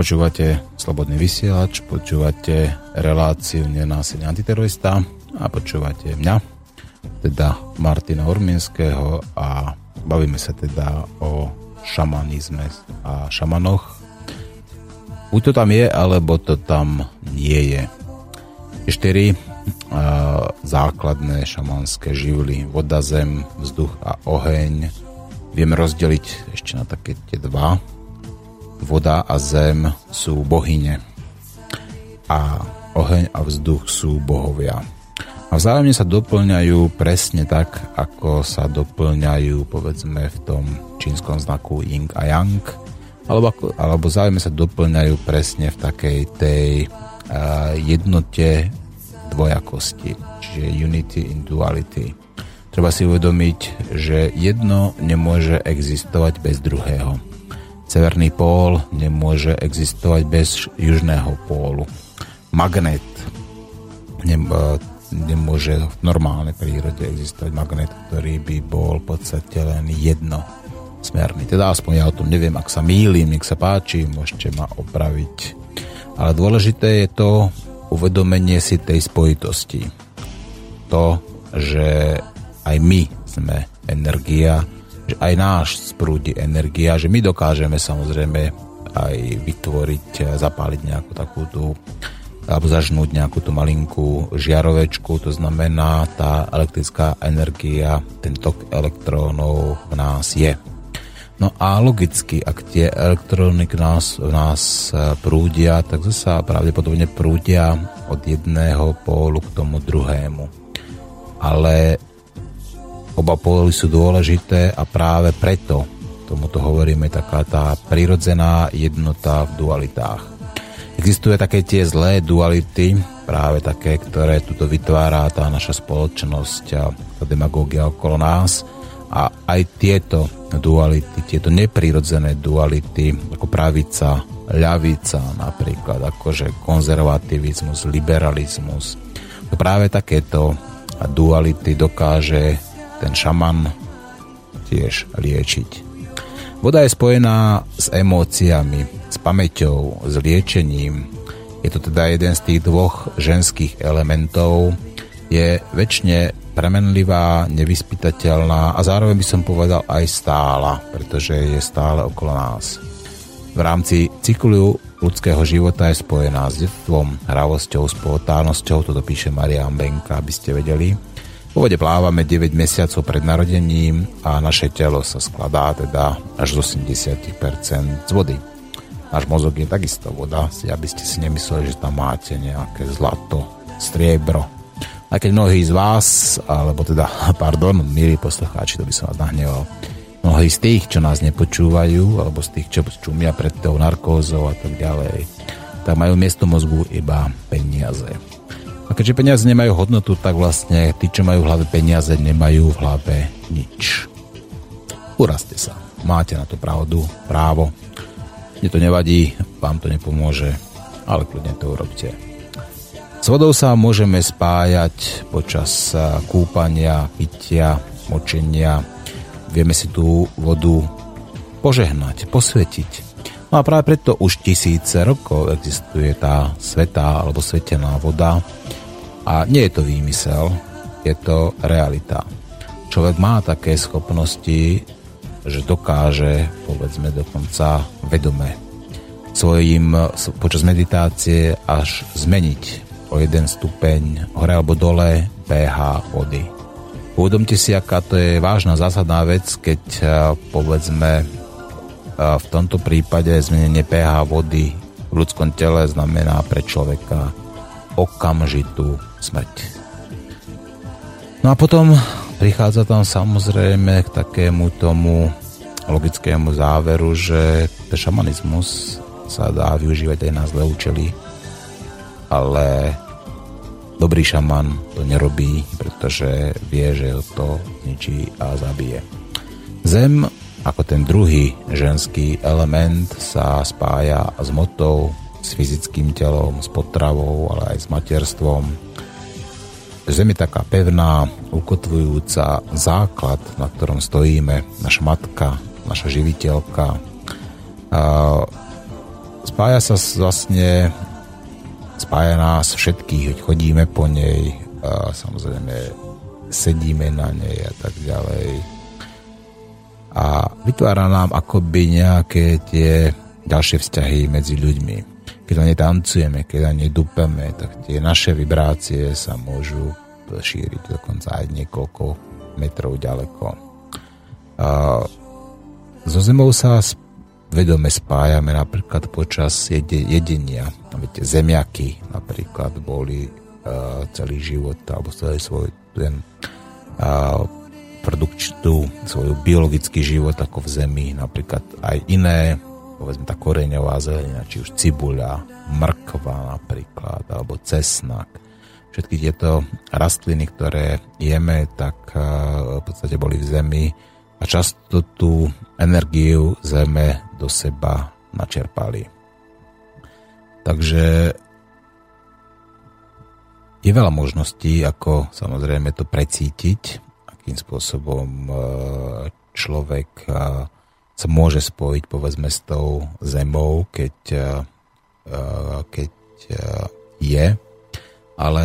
Počúvate Slobodný vysielač, počúvate reláciu Nenásilný antiterorista a počúvate mňa, teda Martina Urminského, a bavíme sa teda o šamanizme a šamanoch. Buď to tam je, alebo to tam nie je. Štyri uh, základné šamanské živly, voda, zem, vzduch a oheň, vieme rozdeliť ešte na také tie dva. Voda a zem sú bohyne a oheň a vzduch sú bohovia. A vzájomne sa doplňajú presne tak, ako sa doplňajú povedzme v tom čínskom znaku Yin a Yang, alebo, alebo záujmy sa doplňajú presne v takej tej uh, jednote dvojakosti, čiže unity in duality. Treba si uvedomiť, že jedno nemôže existovať bez druhého. Severný pól nemôže existovať bez južného pólu. Magnet nemôže v normálnej prírode existovať magnet, ktorý by bol v podstate len jednosmerný. Teda aspoň ja o tom neviem, ak sa mýlim, nech sa páči, môžete ma opraviť. Ale dôležité je to uvedomenie si tej spojitosti. To, že aj my sme energia, že aj náš sprúdi energia, že my dokážeme samozrejme aj vytvoriť, zapáliť nejakú takú tú, alebo zažnúť nejakú tú malinkú žiarovečku, to znamená tá elektrická energia, ten tok elektrónov v nás je. No a logicky, ak tie elektróny k nás, v nás prúdia, tak zasa pravdepodobne prúdia od jedného pólu k tomu druhému. Ale oba póly sú dôležité a práve preto tomuto hovoríme taká tá prirodzená jednota v dualitách. Existuje také tie zlé duality, práve také, ktoré tuto vytvára tá naša spoločnosť a tá demagógia okolo nás, a aj tieto duality, tieto neprirodzené duality, ako pravica, ľavica napríklad, akože konzervativizmus, liberalizmus, to práve takéto duality dokáže ten šaman tiež liečiť. Voda je spojená s emóciami, s pamäťou, s liečením. Je to teda jeden z tých dvoch ženských elementov. Je väčšine premenlivá, nevyspytateľná a zároveň by som povedal aj stála, pretože je stále okolo nás. V rámci cyklu ľudského života je spojená s detstvom, hravosťou, spontánnosťou, toto píše Marián Benka, aby ste vedeli. Po vode plávame deväť mesiacov pred narodením a naše telo sa skladá teda až z osemdesiat percent z vody. Náš mozog je takisto voda, aby ste si nemysleli, že tam máte nejaké zlato, striebro. A keď mnohí z vás, alebo teda, pardon, milí poslucháči, to by som vás nahneval, mnohí z tých, čo nás nepočúvajú, alebo z tých, čo čumia pred tou narkózou a tak ďalej, tak majú miesto mozgu iba peniaze. A keďže peniaze nemajú hodnotu, tak vlastne tí, čo majú v hlave peniaze, nemajú v hlave nič. Urazte sa. Máte na to pravdu, právo. Mne to nevadí, vám to nepomôže, ale kľudne to urobte. S vodou sa môžeme spájať počas kúpania, pitia, močenia. Vieme si tú vodu požehnať, posvetiť. No a práve preto už tisíce rokov existuje tá svätá alebo svetená voda. A nie je to výmysel, je to realita. Človek má také schopnosti, že dokáže, povedzme dokonca vedome, svojím počas meditácie až zmeniť o jeden stupeň hore alebo dole pé há vody. Uvedomte si, aká to je vážna zásadná vec, keď povedzme v tomto prípade zmenenie pé há vody v ľudskom tele znamená pre človeka okamžitú smrť. No a potom prichádza tam samozrejme k takému tomu logickému záveru, že šamanizmus sa dá využívať aj na zlé účely, ale dobrý šaman to nerobí, pretože vie, že ho to ničí a zabije. Zem ako ten druhý ženský element sa spája s motou, s fyzickým telom, s potravou, ale aj s materstvom. Zem je taká pevná, ukotvujúca, základ, na ktorom stojíme, naša matka, naša živiteľka. Spája sa vlastne, spája nás všetkých, chodíme po nej, samozrejme sedíme na nej a tak ďalej. A vytvára nám akoby nejaké tie ďalšie vzťahy medzi ľuďmi. Keď na nej tancujeme, keď na nej dupeme, tak tie naše vibrácie sa môžu šíriť dokonca aj niekoľko metrov ďaleko. A so zemou sa vedome spájame napríklad počas jedenia. Viete, zemiaky napríklad boli uh, celý život alebo celý svoj ten uh, produkčnú svoju biologický život ako v zemi, napríklad aj iné povedzme tá koreňová zelenina, či už cibuľa, mrkva napríklad, alebo cesnak. Všetky tieto rastliny, ktoré jeme, tak v podstate boli v zemi a často tú energiu zeme do seba načerpali. Takže je veľa možností, ako samozrejme to precítiť, akým spôsobom človek sa môže spojiť povedzme s tou zemou, keď, keď je, ale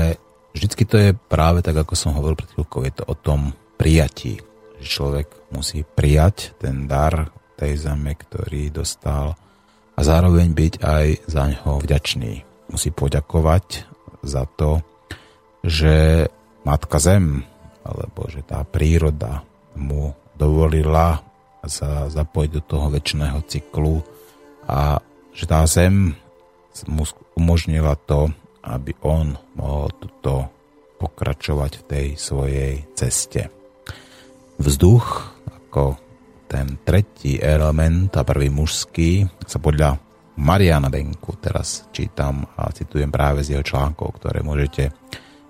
vždycky to je práve tak, ako som hovoril pred chvíľkou, je to o tom prijatí, že človek musí prijať ten dar tej zeme, ktorý dostal a zároveň byť aj za ňoho vďačný. Musí poďakovať za to, že Matka Zem, alebo že tá príroda mu dovolila sa zapojiť do toho večného cyklu a že tá Zem mu umožnila to, aby on mohol toto pokračovať v tej svojej ceste. Vzduch, ako ten tretí element a prvý mužský, sa podľa Mariána Benku, teraz čítam a citujem práve z jeho článkov, ktoré môžete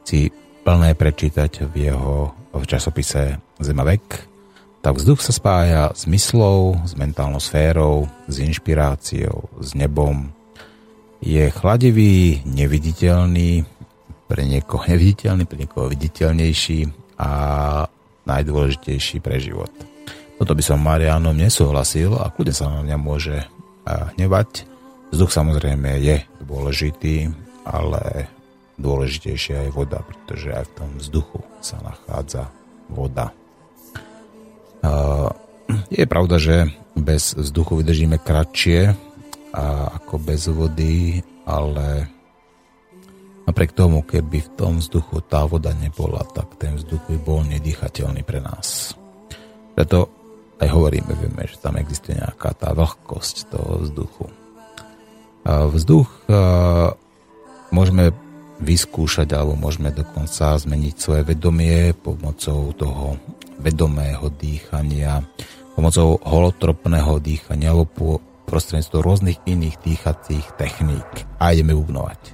si plné prečítať v jeho v časopise Zemavek, tak vzduch sa spája s myslou, s mentálnou sférou, s inšpiráciou, s nebom. Je chladivý, neviditeľný, pre niekoho neviditeľný, pre niekoho viditeľnejší a najdôležitejší pre život. Toto by som Mariánom nesúhlasil a kľudne sa na mňa môže hnevať. Vzduch samozrejme je dôležitý, ale dôležitejšia je voda, pretože aj v tom vzduchu sa nachádza voda. Je pravda, že bez vzduchu vydržíme kratšie ako bez vody, ale napriek tomu, keby v tom vzduchu tá voda nebola, tak ten vzduch by bol nedýchateľný pre nás. Preto aj hovoríme, vieme, že tam existuje nejaká tá vlhkosť toho vzduchu. Vzduch môžeme vyskúšať, alebo môžeme dokonca zmeniť svoje vedomie pomocou toho vedomého dýchania, pomocou holotropného dýchania, alebo prostredníctvom rôznych iných dýchacích techník. A ideme bubnovať.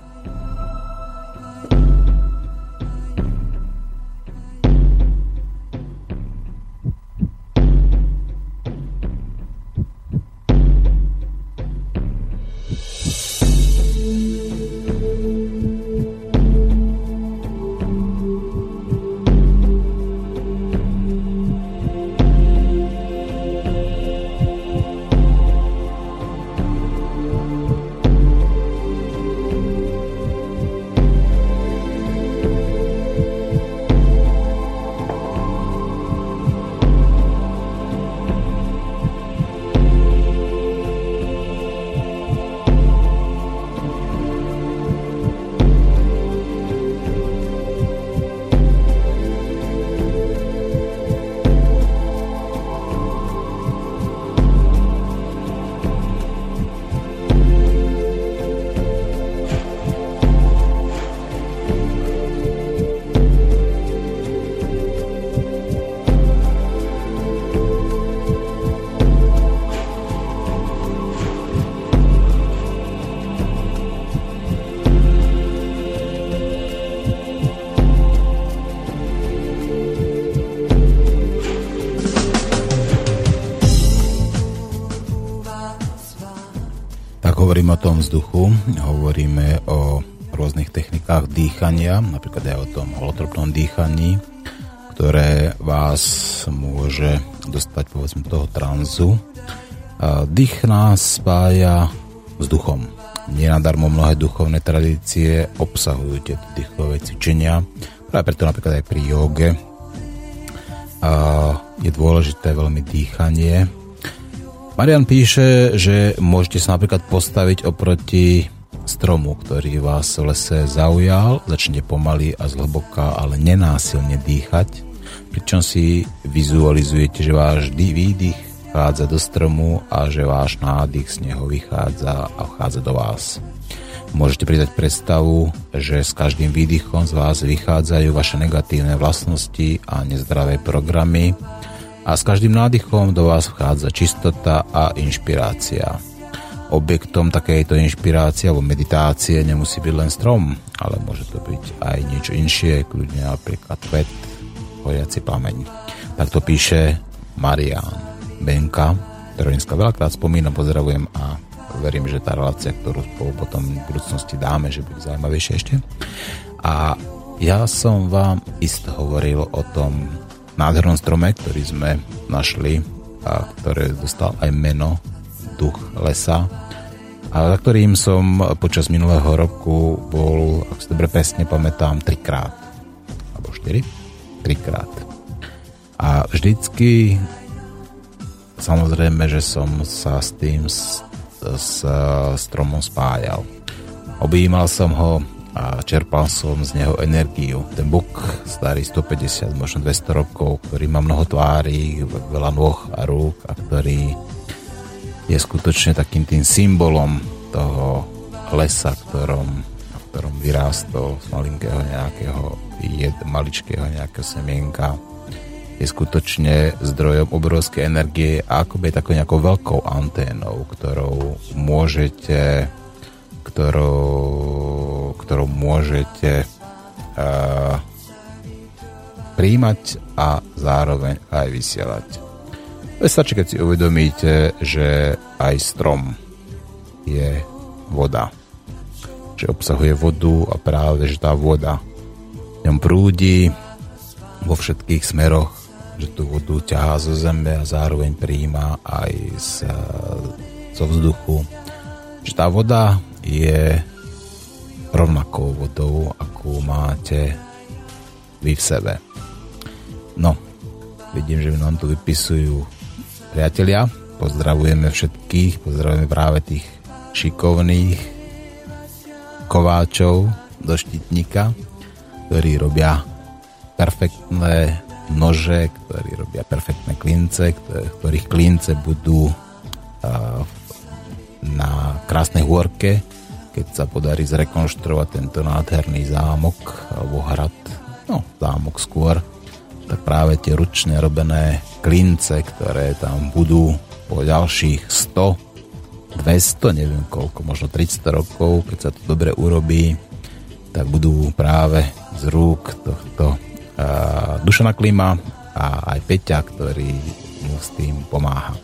Hovoríme o tom vzduchu, hovoríme o rôznych technikách dýchania, napríklad aj o tom holotropnom dýchaní, ktoré vás môže dostať povedzme toho tranzu. Dých nás spája s duchom. Nenadarmo mnohé duchovné tradície obsahujú tieto dýchové cvičenia, práve preto napríklad aj pri jóge je dôležité veľmi dýchanie. Marián píše, že môžete sa napríklad postaviť oproti stromu, ktorý vás v lese zaujal. Začnite pomaly a zhlboka, ale nenásilne dýchať. Pričom si vizualizujete, že váš výdych vchádza do stromu a že váš nádych z neho vychádza a vchádza do vás. Môžete pridať predstavu, že s každým výdychom z vás vychádzajú vaše negatívne vlastnosti a nezdravé programy. A s každým nádychom do vás vchádza čistota a inšpirácia. objektom takejto inšpirácie alebo meditácie nemusí byť len strom, ale môže to byť aj niečo inšie, kľudne napríklad pred horiaci plameň. Tak to píše Marián Benka, ktorú dneska veľakrát spomínam, pozdravujem a verím, že tá relácia, ktorú spolu potom v budúcnosti dáme, že bude zaujímavejšie ešte. A ja som vám isto hovoril o tom nádhernom strome, ktorý sme našli a ktoré dostal aj meno duch lesa, a za ktorým som počas minulého roku bol, ak si dobre presne pamätám, trikrát alebo štyri, trikrát. A vždycky samozrejme, že som sa s tým s, s, stromom spájal. Objímal som ho a čerpal som z neho energiu. Ten buk, starý stopäťdesiat, možno dvesto rokov, ktorý má mnoho tvári, veľa nôh a rúk, a ktorý je skutočne takým tým symbolom toho lesa, ktorom, v ktorom vyrástol z malinkého nejakého jed, maličkého nejakého semienka. Je skutočne zdrojom obrovskej energie a akoby takou nejakou veľkou anténou, ktorou môžete ktorou, ktorou môžete uh, príjmať a zároveň aj vysielať. Stačí, keď si uvedomíte, že aj strom je voda. Že obsahuje vodu a práve, že tá voda v ňom prúdi vo všetkých smeroch, že tú vodu ťahá zo zeme a zároveň prijíma aj z, zo vzduchu. Že tá voda je rovnakou vodou, akú máte vy v sebe. No, vidím, že nám tu vypisujú priatelia, pozdravujeme všetkých, pozdravujeme práve tých šikovných kováčov do štítnika, ktorí robia perfektné nože, ktorí robia perfektné klince, ktorých klince budú na krásnej hôrke, keď sa podarí zrekonštruovať tento nádherný zámok alebo hrad, no zámok skôr, tak práve tie ručne robené klince, ktoré tam budú po ďalších sto, dvesto, neviem koľko, možno tridsať rokov, keď sa to dobre urobí, tak budú práve z rúk tohto uh, Dušana Klima a aj Peťa, ktorý mu s tým pomáha.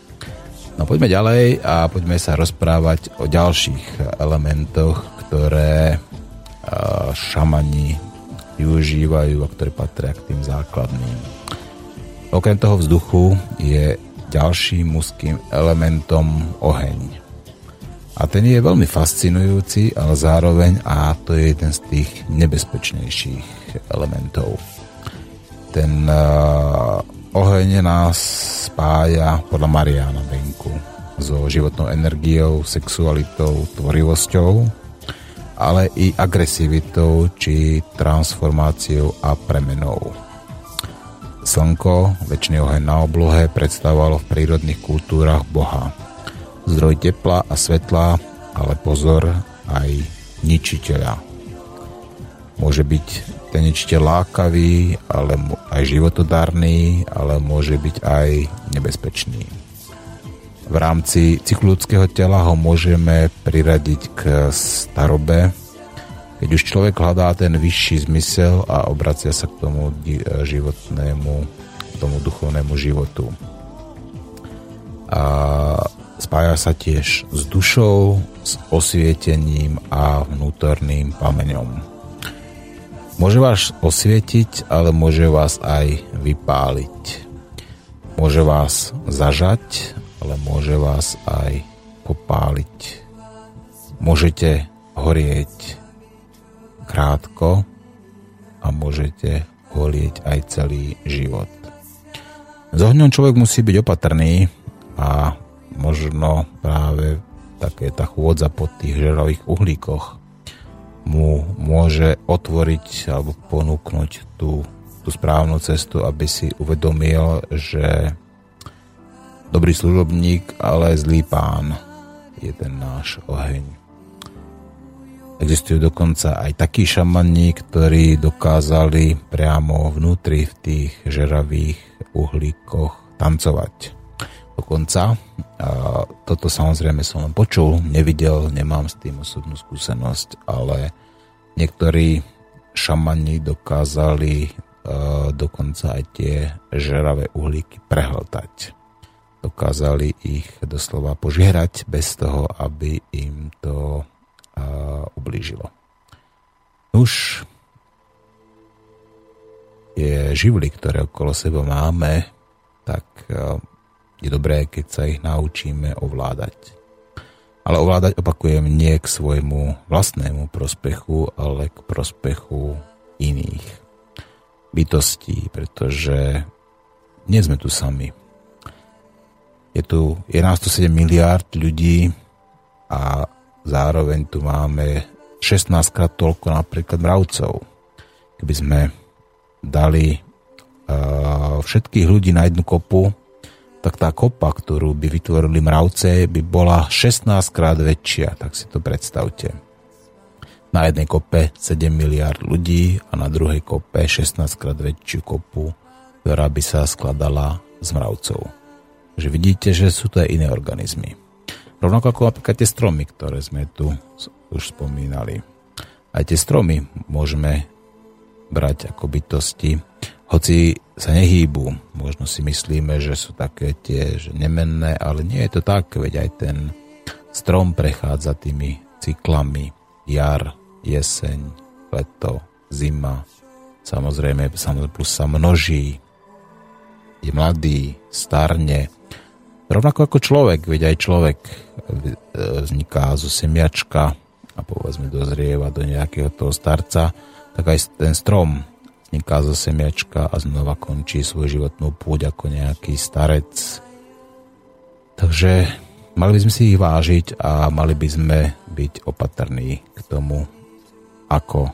No poďme ďalej a poďme sa rozprávať o ďalších elementoch, ktoré šamani využívajú a ktoré patria k tým základným. Okrem toho vzduchu je ďalším mužským elementom oheň. A ten je veľmi fascinujúci, ale zároveň a to je jeden z tých nebezpečnejších elementov. Ten oheň nás spája podľa Mariána Benku so životnou energiou, sexualitou, tvorivosťou, ale i agresivitou či transformáciou a premenou. Slnko, večný oheň na oblohe, predstavovalo v prírodných kultúrach Boha. Zdroj tepla a svetla, ale pozor, aj ničiteľa. Môže byť ten niečite lákavý, ale aj životodarný, ale môže byť aj nebezpečný. V rámci cyklu ľudského tela ho môžeme priradiť k starobe, keď už človek hľadá ten vyšší zmysel a obracia sa k tomu životnému, k tomu duchovnému životu. A spája sa tiež s dušou, s osvietením a vnútorným pamäňom. Môže vás osvietiť, ale môže vás aj vypáliť. Môže vás zažať, ale môže vás aj popáliť. Môžete horieť krátko a môžete horieť aj celý život. S ohňom človek musí byť opatrný a možno práve také tá chôdza po tých žeravých uhlíkoch mu môže otvoriť alebo ponúknuť tú, tú správnu cestu, aby si uvedomil, že dobrý služobník, ale zlý pán je ten náš oheň. Existujú dokonca aj takí šamani, ktorí dokázali priamo vnútri v tých žeravých uhlíkoch tancovať. konca. A toto samozrejme som len počul, nevidel, nemám s tým osobnú skúsenosť, ale niektorí šamani dokázali uh, dokonca aj tie žeravé uhlíky prehltať. Dokázali ich doslova požierať bez toho, aby im to uh, ublížilo. Už tie živly, ktoré okolo seba máme, tak je dobré, keď sa ich naučíme ovládať. Ale ovládať, opakujem, nie k svojmu vlastnému prospechu, ale k prospechu iných bytostí, pretože nie sme tu sami. Je tu jedenásť celých sedem miliárd ľudí a zároveň tu máme šestnásťkrát toľko napríklad mravcov. Keby sme dali uh, všetkých ľudí na jednu kopu, tak tá kopa, ktorú by vytvorili mravce, by bola šestnásťkrát väčšia, tak si to predstavte. Na jednej kope sedem miliárd ľudí a na druhej kope šestnásťkrát väčšiu kopu, ktorá by sa skladala z mravcov. Takže vidíte, že sú to aj iné organizmy. Rovnako ako napríklad tie stromy, ktoré sme tu už spomínali. Aj tie stromy môžeme brať ako bytosti, hoci sa nehýbu. Možno si myslíme, že sú také tie že nemenné, ale nie je to tak, veď aj ten strom prechádza tými cyklami. Jar, jeseň, leto, zima. Samozrejme, samozrejme plus sa množí. Je mladý, starne. Rovnako ako človek, veď aj človek vzniká zo semiačka a povedzme dozrieva do nejakého toho starca, tak aj ten strom vzniká zo semiačka a znova končí svoju životnú púť ako nejaký starec. Takže mali by sme si ich vážiť a mali by sme byť opatrní k tomu, ako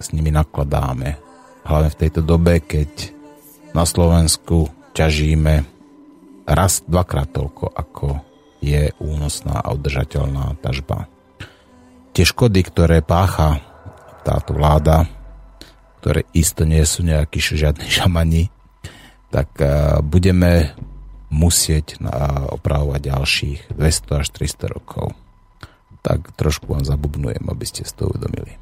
s nimi nakladáme. Hlavne v tejto dobe, keď na Slovensku ťažíme raz dvakrát toľko, ako je únosná a udržateľná ťažba. Tie škody, ktoré pácha táto vláda, ktoré isto nie sú nejakí žiadni šamani, tak budeme musieť opravovať ďalších dvesto až tristo rokov. Tak trošku vám zabubnujem, aby ste si to uvedomili.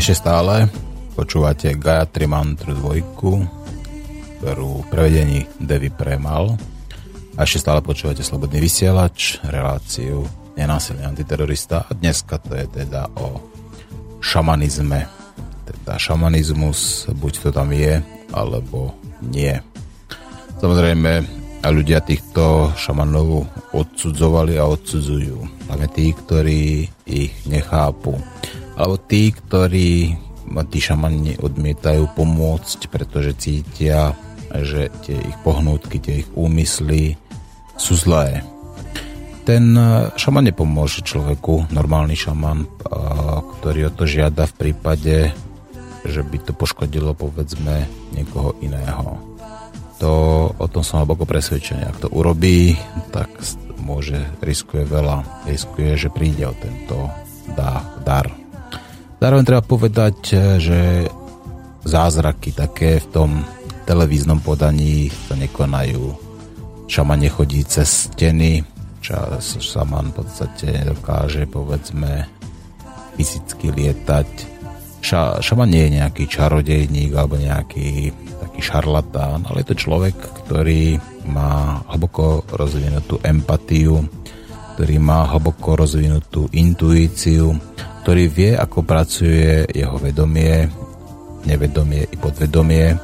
Ešte stále počúvate Gayatri Mantru dva, ktorú prevedení Devapremal. A ešte stále počúvate Slobodný vysielač, reláciu Nenásilný antiterorista. A dneska to je teda o šamanizme. Teda šamanizmus, buď to tam je, alebo nie. Samozrejme, ľudia týchto šamanov odsudzovali a odsudzujú. Hlavne tí, ktorí ich nechápu. Alebo tí, ktorí tí šamani odmietajú pomôcť, pretože cítia, že tie ich pohnútky, tie ich úmysly sú zlé. Ten šaman nepomôže človeku, normálny šaman, ktorý o to žiada v prípade, že by to poškodilo, povedzme, niekoho iného. To, o tom som hlboko presvedčený. Ak to urobí, tak môže, riskuje veľa. Riskuje, že príde o tento dar. Zároveň treba povedať, že zázraky také v tom televíznom podaní sa nekonajú. šaman nechodí cez steny, šaman v podstate dokáže, povedzme, fyzicky lietať. Ša, šaman nie je nejaký čarodejník alebo nejaký taký šarlatán, ale je to človek, ktorý má hlboko rozvinutú empatiu, ktorý má hlboko rozvinutú intuíciu, ktorý vie, ako pracuje jeho vedomie, nevedomie i podvedomie,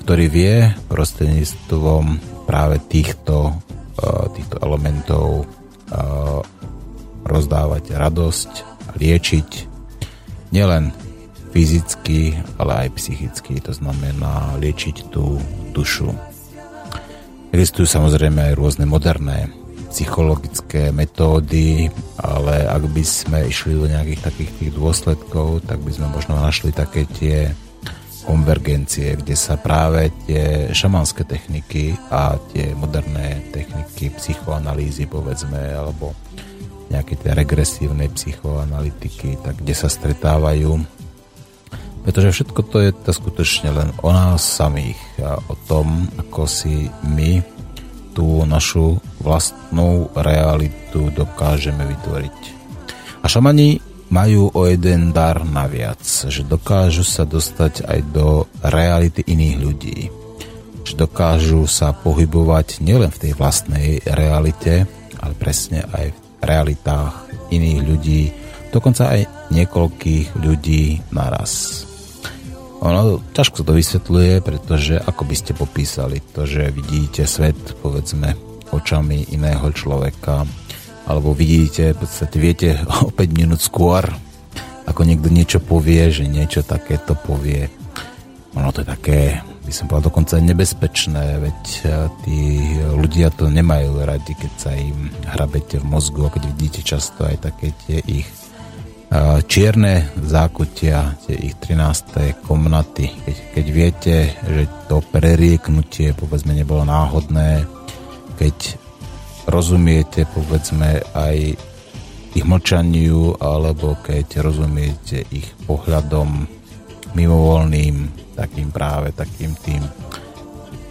ktorý vie prostredníctvom práve týchto, týchto elementov rozdávať radosť, liečiť nielen fyzicky, ale aj psychicky, to znamená liečiť tú dušu. Existujú samozrejme aj rôzne moderné psychologické metódy, ale ak by sme išli do nejakých takých tých dôsledkov, tak by sme možno našli také tie konvergencie, kde sa práve tie šamanské techniky a tie moderné techniky psychoanalýzy, povedzme, alebo nejaké tie regresívne psychoanalytiky, tak kde sa stretávajú. Pretože všetko to je to skutočne len o nás samých a o tom, ako si my tú našu vlastnú realitu dokážeme vytvoriť. A šamani majú o jeden dar naviac, že dokážu sa dostať aj do reality iných ľudí. Že dokážu sa pohybovať nielen v tej vlastnej realite, ale presne aj v realitách iných ľudí, dokonca aj niekoľkých ľudí naraz. Ono ťažko sa to vysvetľuje, pretože ako by ste popísali to, že vidíte svet, povedzme, očami iného človeka, alebo vidíte, v podstate viete o päť minút skôr, ako niekto niečo povie, že niečo takéto povie. Ono to je také, by som povedal, dokonca nebezpečné, veď tí ľudia to nemajú radi, keď sa im hrabete v mozgu a keď vidíte často aj také tie ich čierne zákutia, tie ich trinástej komnaty. Keď, keď viete, že to prerieknutie, povedzme, nebolo náhodné, keď rozumiete, povedzme, aj ich mlčaniu, alebo keď rozumiete ich pohľadom mimovoľným, takým práve, takým tým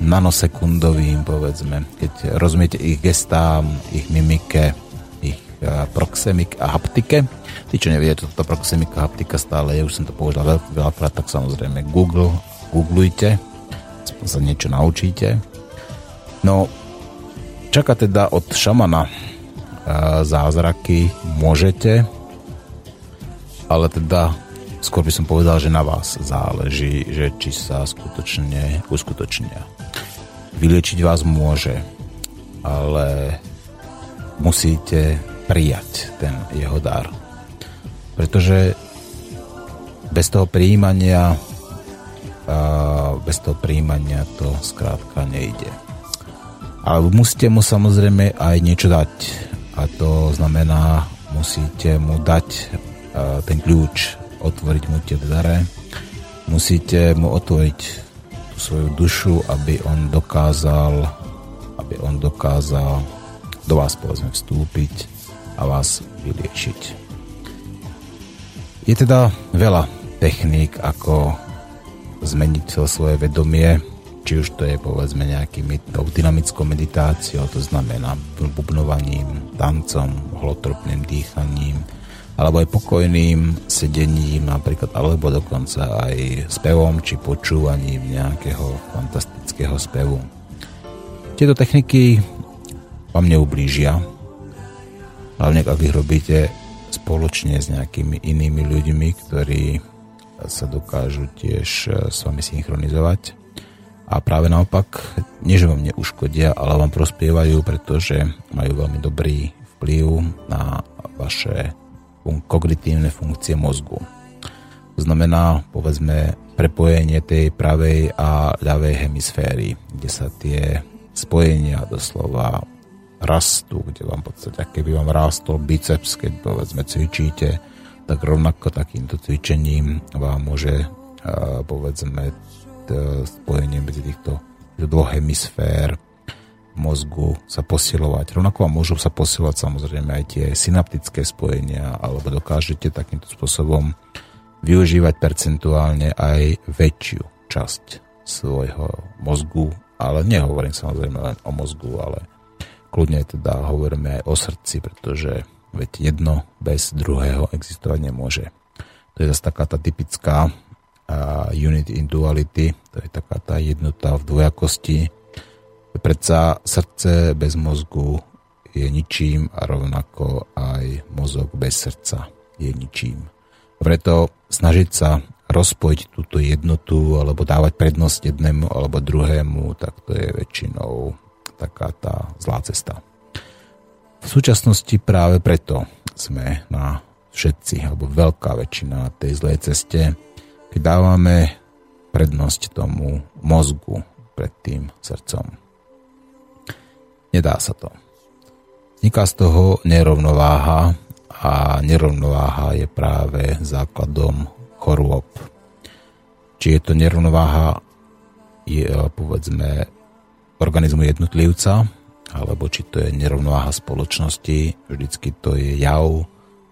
nanosekundovým, povedzme, keď rozumiete ich gestám, ich mimike, proxemik a haptike. Tí, čo nevedia, čo toto proxemika a haptika stále je, už som to použil veľakrát, tak samozrejme Google, googlujte, aspoň sa niečo naučíte. No, čaká teda od šamana zázraky môžete, ale teda skôr by som povedal, že na vás záleží, že či sa skutočne uskutočnia. Vyliečiť vás môže, ale musíte prijať ten jeho dar. Pretože bez toho prijímania bez toho prijímania to skrátka nejde. Ale musíte mu samozrejme aj niečo dať. A to znamená, musíte mu dať ten kľúč, otvoriť mu tie dvere, musíte mu otvoriť tú svoju dušu, aby on dokázal aby on dokázal do vás, povedzme, vstúpiť a vás vyliečiť. Je teda veľa techník, ako zmeniť svoje vedomie, či už to je, povedzme, nejakým dynamickou meditáciou, to znamená bubnovaním, tancom, holotropným dýchaním, alebo aj pokojným sedením napríklad, alebo dokonca aj spevom či počúvaním nejakého fantastického spevu. Tieto techniky vám neublížia, hlavne ak ich robíte spoločne s nejakými inými ľuďmi, ktorí sa dokážu tiež s vami synchronizovať, a práve naopak, nie že vám neuškodia, ale vám prospievajú, pretože majú veľmi dobrý vplyv na vaše kognitívne funkcie mozgu. To znamená, povedzme, prepojenie tej pravej a ľavej hemisféry, kde sa tie spojenia doslova rastu, kde vám v podstate, keby vám rástol biceps, keď, povedzme, cvičíte, tak rovnako takýmto cvičením vám môže, povedzme, spojenie medzi týchto dvoch hemisfér mozgu sa posilovať. Rovnako vám môžu sa posilovať samozrejme aj tie synaptické spojenia, alebo dokážete takýmto spôsobom využívať percentuálne aj väčšiu časť svojho mozgu ale nehovorím samozrejme len o mozgu, ale kľudne teda hovoríme aj o srdci, pretože veď jedno bez druhého existovať nemôže. To je zase taká tá typická uh, unity in duality, to je taká tá jednota v dvojakosti. Predsa srdce bez mozgu je ničím a rovnako aj mozog bez srdca je ničím. Preto snažiť sa rozpojiť túto jednotu alebo dávať prednosť jednému alebo druhému, tak to je väčšinou taká tá zlá cesta. V súčasnosti práve preto sme na všetci, alebo veľká väčšina tej zlej ceste, keď dávame prednosť tomu mozgu pred tým srdcom. Nedá sa to. Vzniká z toho nerovnováha a nerovnováha je práve základom chorôb. Či je to nerovnováha je, povedzme, organizmu jednotlivca, alebo či to je nerovnováha spoločnosti, vždycky to je jav,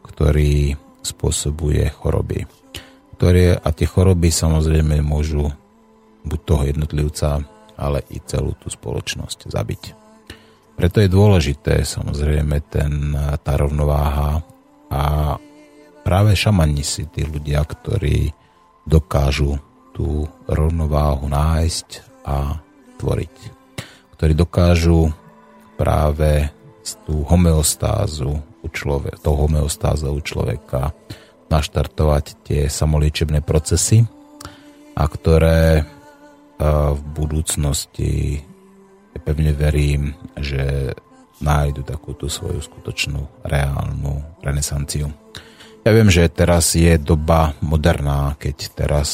ktorý spôsobuje choroby. Ktoré, a tie choroby samozrejme môžu buď toho jednotlivca, ale i celú tú spoločnosť zabiť. Preto je dôležité samozrejme ten, tá rovnováha a práve šamani si tí ľudia, ktorí dokážu tú rovnováhu nájsť a tvoriť. Ktorí dokážu práve tú homeostázu u človeka, tú homeostázu u človeka naštartovať tie samoliečebné procesy, a ktoré v budúcnosti pevne verím, že nájdu takúto svoju skutočnú reálnu renesanciu. Ja viem, že teraz je doba moderná, keď teraz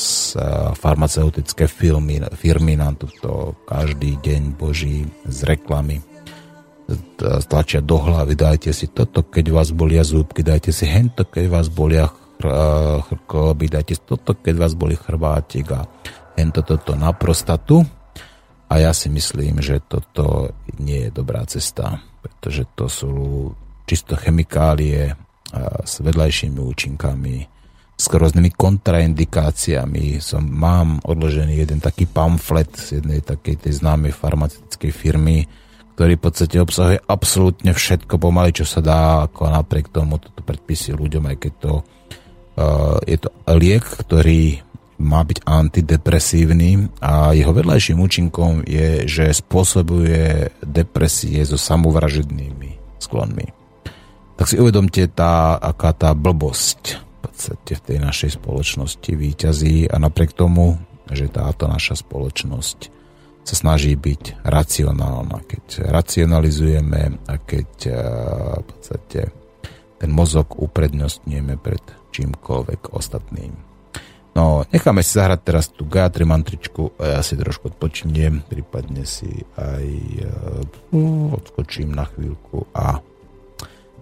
farmaceutické firmy, firmy nám toto každý deň boží z reklamy stlačia do hlavy, dajte si toto, keď vás bolia zúbky, dajte si hento, keď vás bolia chrkoby, dajte si toto, keď vás bolí chrbátik a hento toto na prostatu. A ja si myslím, že toto nie je dobrá cesta, pretože to sú čisto chemikálie s vedľajšími účinkami, s rôznymi kontraindikáciami. Som, mám odložený jeden taký pamflet z jednej takej tej známej farmaceutickej firmy, ktorý v podstate obsahuje absolútne všetko pomaly, čo sa dá, ako napriek tomu toto predpisy ľuďom, aj keď to uh, je to liek, ktorý má byť antidepresívny a jeho vedľajším účinkom je, že spôsobuje depresie so samovražednými sklonmi. Tak si uvedomte, tá, aká tá blbosť v podstate v tej našej spoločnosti víťazí a napriek tomu, že táto naša spoločnosť sa snaží byť racionálna. Keď racionalizujeme a keď v podstate ten mozog uprednostňujeme pred čímkoľvek ostatným. No, necháme si zahrať teraz tú Gayatri Mantričku a ja si trošku odpočiniem, prípadne si aj uh, odskočím na chvíľku a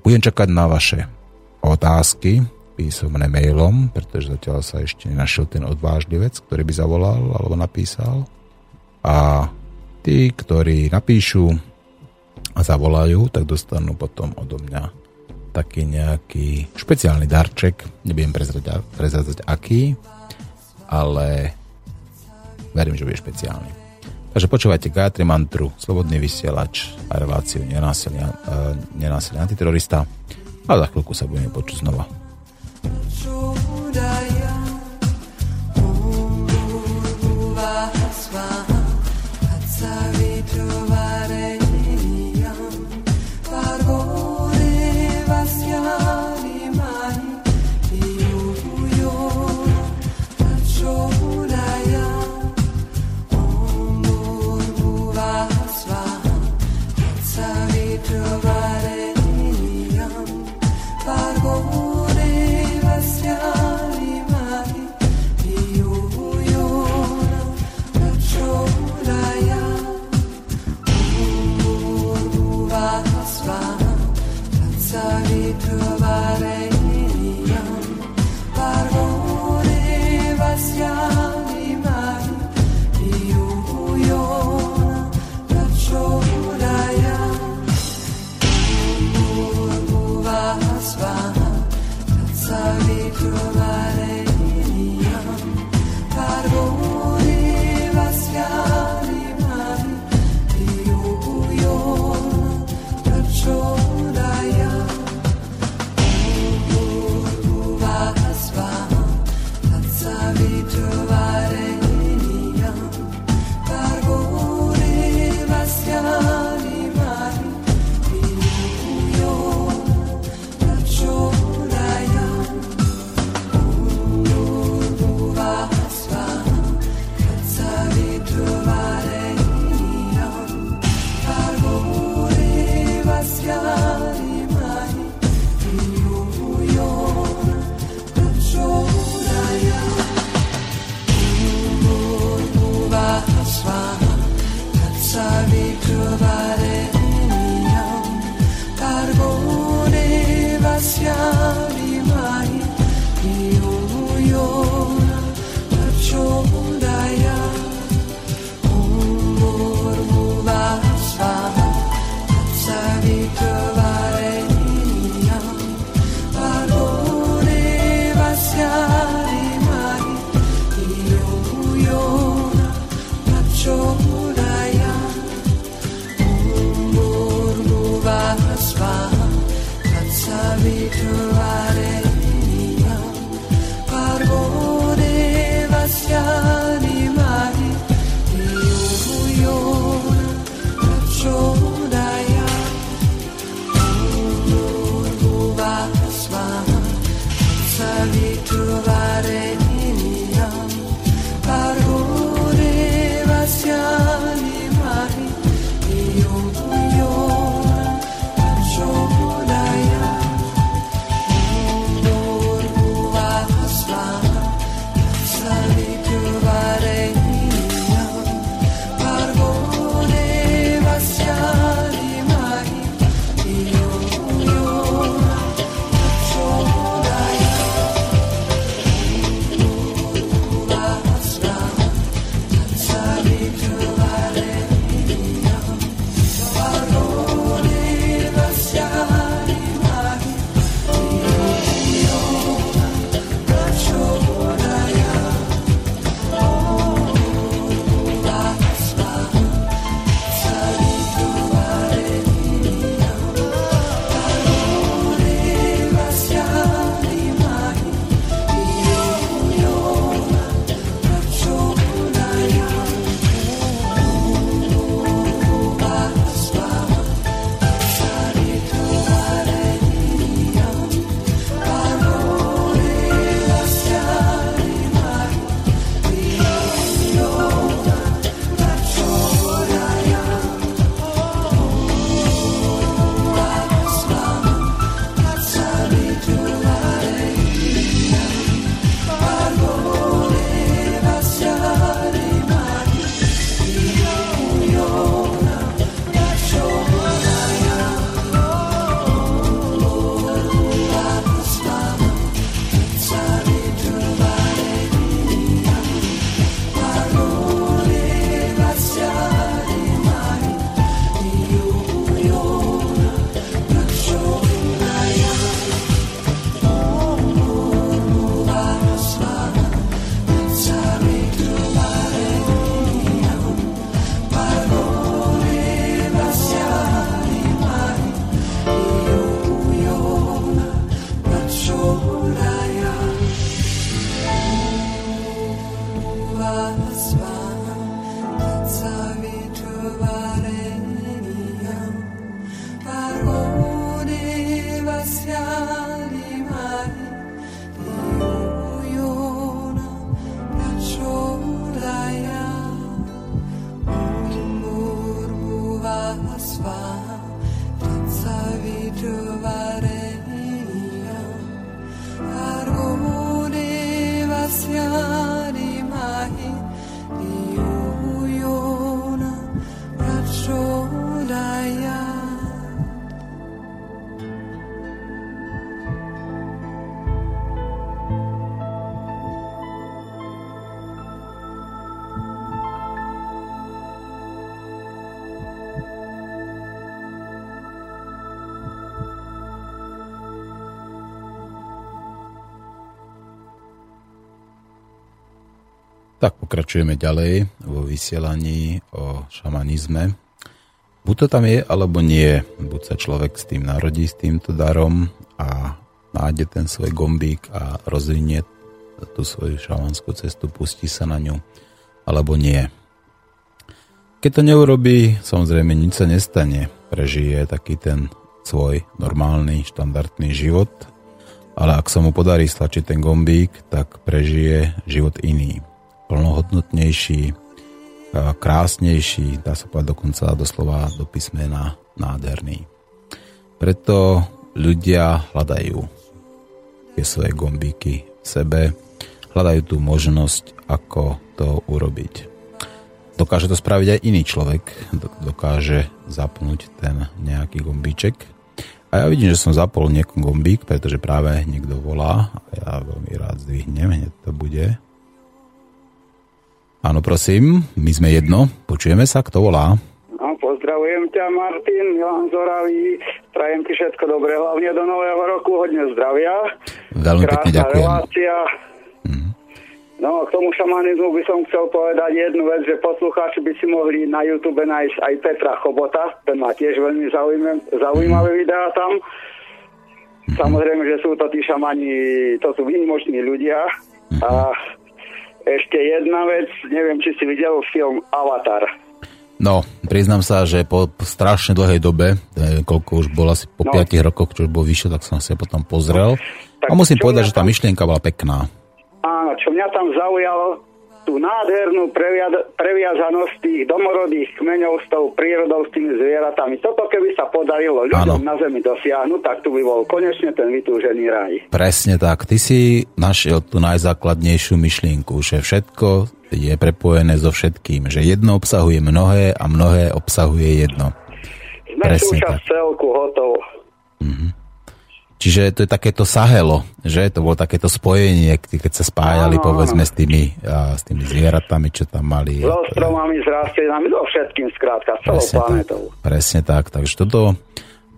budem čakať na vaše otázky písomné mailom, pretože zatiaľ sa ešte nenašiel ten odvážlivec, ktorý by zavolal alebo napísal. A tí, ktorí napíšu a zavolajú, tak dostanú potom odo mňa taký nejaký špeciálny darček, nebudem prezradzať aký, ale verím, že bude špeciálny. Takže počúvajte Gayatri Mantru, Slobodný vysielač a reláciu Nenásilný, nenásilný antiterorista a za chvíľku sa budeme počuť znova. Trovare in iam, pargore Tak pokračujeme ďalej vo vysielaní o šamanizme. Buď to tam je, alebo nie. Buď sa človek s tým narodí, s týmto darom a nájde ten svoj gombík a rozvinie tú svoju šamanskú cestu, pustí sa na ňu, alebo nie. Keď to neurobí, samozrejme nič sa nestane. Prežije taký ten svoj normálny, štandardný život, ale ak sa mu podarí stlačiť ten gombík, tak prežije život iný. Plnohodnotnejší, krásnejší, dá sa povedať dokonca doslova do písmena nádherný. Preto ľudia hľadajú tie svoje gombíky v sebe, hľadajú tú možnosť, ako to urobiť. Dokáže to spraviť aj iný človek, dokáže zapnúť ten nejaký gombíček. A ja vidím, že som zapol nejaký gombík, pretože práve niekto volá a ja veľmi rád zdvihnem, hneď to bude. Áno, prosím, my sme jedno. Počujeme sa, kto volá? No, pozdravujem ťa, Martin, Milan Zoravý. Prajem ti všetko dobré, hlavne do nového roku. Hodne zdravia. Veľmi krásna pekne ďakujem. Relácia. Mm. No, k tomu šamanizmu by som chcel povedať jednu vec, že poslucháči by si mohli na YouTube nájsť aj Petra Chobota. Ten má tiež veľmi zaujímavé mm. videá tam. Mm. Samozrejme, že sú to tí šamani, to sú výnimoční ľudia. Mm. A ešte jedna vec, neviem, či si videl film Avatar. No, priznám sa, že po strašne dlhej dobe, koľko už bol asi po no. piatich rokoch, čo už bol vyššie, tak som si potom pozrel. No, a musím povedať, že tá tam, myšlienka bola pekná. Áno, čo mňa tam zaujalo, tú nádhernú previa- previazanosť tých domorodých kmeňov s tou prírodou, s tými zvieratami. Toto keby sa podarilo ľuďom áno. na Zemi dosiahnuť, tak tu by bol konečne ten vytúžený raj. Presne tak. Ty si našiel tú najzákladnejšiu myšlienku, že všetko je prepojené so všetkým, že jedno obsahuje mnohé a mnohé obsahuje jedno. Sme súčasť celku, hotovo. Mhm. Čiže to je takéto sahelo, že? To bolo takéto spojenie, keď sa spájali, ano, povedzme, ano. S, tými, a, s tými zvieratami, čo tam mali. S ostromami, s rastlinami, so všetkým, skrátka, s celou planetou. Presne tak, takže toto,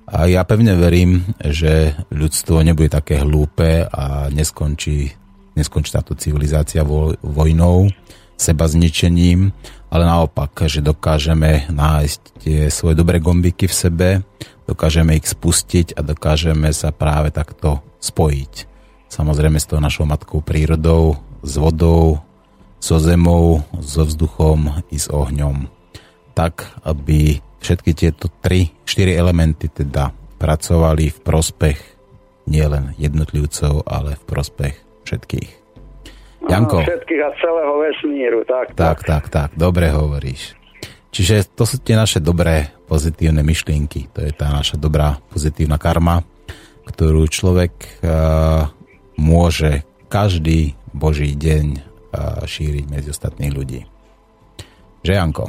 a ja pevne verím, že ľudstvo nebude také hlúpe a neskončí, neskončí táto civilizácia vo, vojnou, seba zničením, ale naopak, že dokážeme nájsť tie svoje dobré gombiky v sebe, dokážeme ich spustiť a dokážeme sa práve takto spojiť. Samozrejme s tou našou matkou prírodou, s vodou, so zemou, so vzduchom i s ohňom. Tak, aby všetky tieto tri, štyri elementy teda pracovali v prospech nielen jednotlivcov, ale v prospech všetkých. Janko. Všetkých a celého vesmíru. Tak, tak, tak, tak. Dobre hovoríš. Čiže to sú tie naše dobré, pozitívne myšlienky. To je tá naša dobrá, pozitívna karma, ktorú človek uh, môže každý Boží deň uh, šíriť medzi ostatných ľudí. Že, Janko?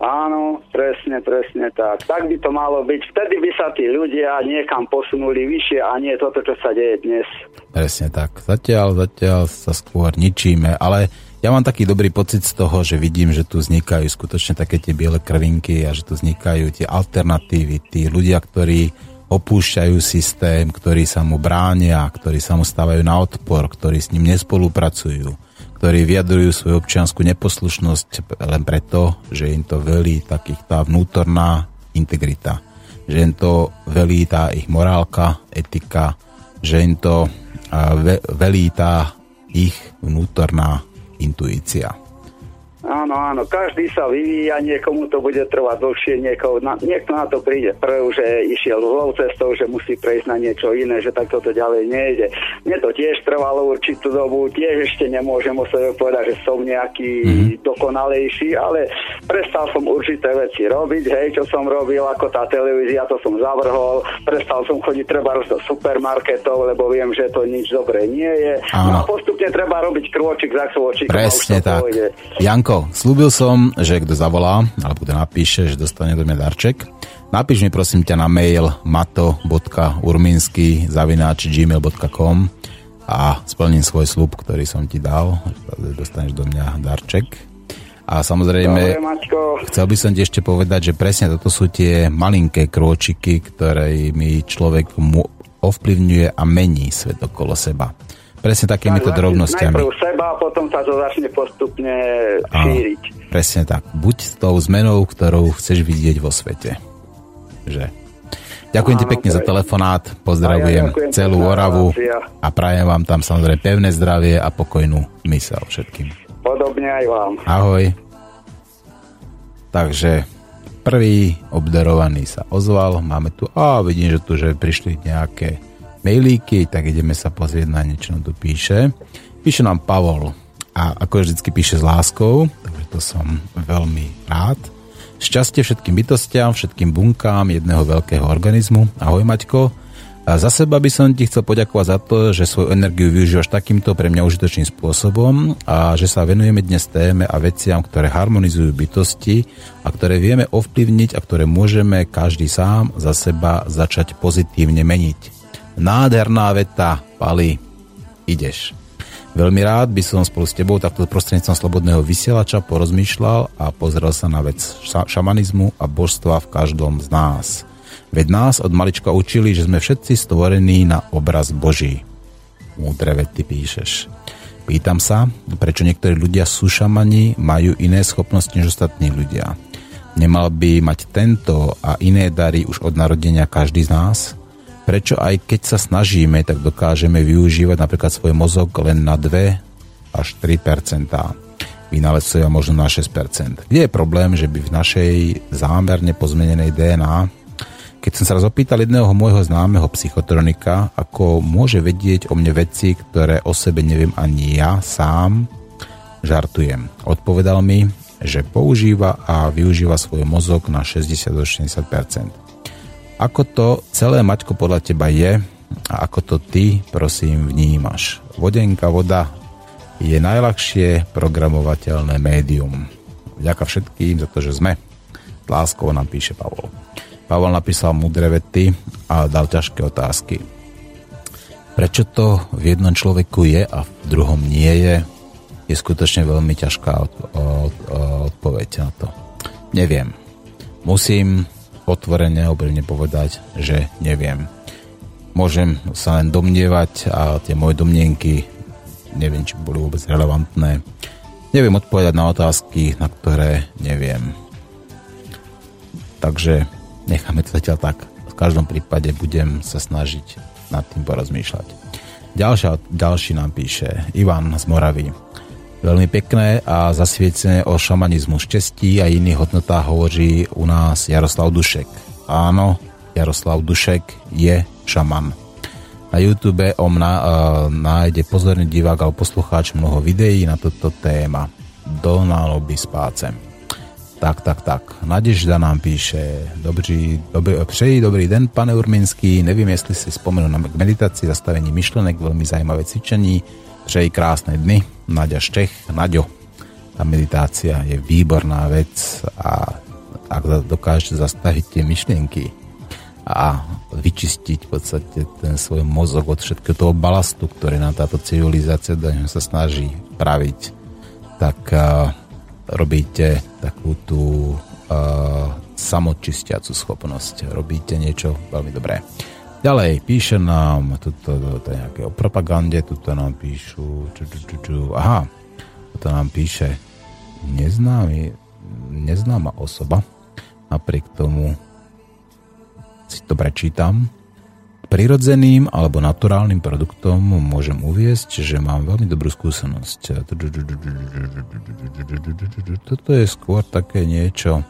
Áno, presne, presne tak. Tak by to malo byť. Vtedy by sa tí ľudia niekam posunuli vyššie a nie toto, čo sa deje dnes. Presne tak. Zatiaľ, zatiaľ sa skôr ničíme, ale ja mám taký dobrý pocit z toho, že vidím, že tu vznikajú skutočne také tie biele krvinky a že tu vznikajú tie alternatívy, tí ľudia, ktorí opúšťajú systém, ktorí sa mu bránia, ktorí sa mu stávajú na odpor, ktorí s ním nespolupracujú, ktorí vyjadrujú svoju občiansku neposlušnosť len preto, že im to velí takých tá vnútorná integrita, že im to velí tá ich morálka, etika, že im to velí tá ich vnútorná intuícia. Áno, áno, každý sa vyvíja, niekomu to bude trvať dlhšie, niekoho, na, niekto na to príde prv, že išiel zlou cestou, že musí prejsť na niečo iné, že takto to ďalej nejde. Mne to tiež trvalo určitú dobu, tiež ešte nemôžem o sebe povedať, že som nejaký mm-hmm. dokonalejší, ale prestal som určité veci robiť, hej, čo som robil, ako tá televízia, to som zavrhol, prestal som chodiť treba do supermarketov, lebo viem, že to nič dobré nie je. Áno. No a postupne treba robiť krôčik za krôčikom. Presne tak. Pôjde. Janko, slúbil som, že kto zavolá alebo kto napíše, že dostane do mňa darček. Napíš mi prosím ťa na mail mato bodka urminský zavináč gmail bodka com a splním svoj sľub, ktorý som ti dal, že dostaneš do mňa darček. A samozrejme, dobre, chcel by som ti ešte povedať, že presne toto sú tie malinké krôčiky, ktoré mi človek mu ovplyvňuje a mení svet okolo seba. Presne takýmito tak, drobnostiami. Najprv seba a potom sa to začne postupne šíriť. Áno, presne tak. Buď s tou zmenou, ktorú chceš vidieť vo svete. Že? Ďakujem Áno, ti pekne pre... za telefonát, pozdravujem ja celú Oravu a prajem vám tam samozrejme pevné zdravie a pokojnú myseľ všetkým. Podobne aj vám. Ahoj. Takže prvý obdarovaný sa ozval. Máme tu, a vidím, že tu že prišli nejaké mailíky, tak ideme sa pozrieť na niečo, čo tu píše. Píše nám Pavol a ako vždycky píše s láskou, takže to som veľmi rád. Šťastie všetkým bytostiam, všetkým bunkám jedného veľkého organizmu. Ahoj Maťko. A za seba by som ti chcel poďakovať za to, že svoju energiu využívaš takýmto pre mňa užitočným spôsobom a že sa venujeme dnes téme a veciam, ktoré harmonizujú bytosti a ktoré vieme ovplyvniť a ktoré môžeme každý sám za seba začať pozitívne meniť. Nádherná veta, Pali, ideš. Veľmi rád by som spolu s tebou takto prostredníctvom slobodného vysielača porozmýšľal a pozrel sa na vec šamanizmu a božstva v každom z nás. Veď nás od malička učili, že sme všetci stvorení na obraz Boží. Múdre vety píšeš. Pýtam sa, prečo niektorí ľudia sú šamani, majú iné schopnosti než ostatní ľudia. Nemal by mať tento a iné dary už od narodenia každý z nás? Prečo aj keď sa snažíme, tak dokážeme využívať napríklad svoj mozog len na dva až tri percentá. Vynálezcovia možno na šesť percent. Kde je problém, že by v našej zámerne pozmenenej dé en á? Keď som sa raz opýtal jedného môjho známeho psychotronika, ako môže vedieť o mne veci, ktoré o sebe neviem ani ja sám, žartujem. Odpovedal mi, že používa a využíva svoj mozog na šesťdesiat až šesťdesiat percent. Ako to celé, Maťko, podľa teba je a ako to ty, prosím, vnímaš? Vodenka, voda je najľahšie programovateľné médium. Vďaka všetkým za to, že sme. Láskou nám píše Pavol. Pavol napísal múdre vety a dal ťažké otázky. Prečo to v jednom človeku je a v druhom nie je, je skutočne veľmi ťažká odpoveď na to. Neviem. Musím otvorene, obrilne povedať, že neviem. Môžem sa len domnievať a tie moje domnienky neviem, či boli vôbec relevantné. Neviem odpovedať na otázky, na ktoré neviem. Takže necháme to zatiaľ tak. V každom prípade budem sa snažiť nad tým porozmýšľať. Ďalšia, ďalší nám píše Ivan z Moravy. Veľmi pekné a zasvietené o šamanizmu, šťastí a iných hodnotách hovorí u nás Jaroslav Dušek. Áno, Jaroslav Dušek je šaman. Na YouTube on na, uh, nájde pozorný divák alebo poslucháč mnoho videí na toto téma. Donalo by s pácem. Tak, tak, tak. Nadežda nám píše: Dobrý, dobrý, přeji, dobrý den, pane Urminský. Nevím, jestli si spomenu na meditaci, zastavení myšlenek, veľmi zajímavé cvičení. Přeji krásne dny. Naďa Štech, Naďo. Tá meditácia je výborná vec a ak dokážete zastaviť tie myšlienky a vyčistiť v podstate ten svoj mozog od všetkého toho balastu, ktorý nám táto civilizácia sa snaží praviť, tak uh, robíte takú tú uh, samočistiacu schopnosť. Robíte niečo veľmi dobré. Ďalej, píše nám tuto, to je nejaké o propagande, tuto nám píšu ču, ču, ču, ču, aha, tuto nám píše neznámy, neznáma osoba, napriek tomu si to prečítam, Prirodzeným alebo naturálnym produktom môžem uviesť, že mám veľmi dobrú skúsenosť. Toto je skôr také niečo,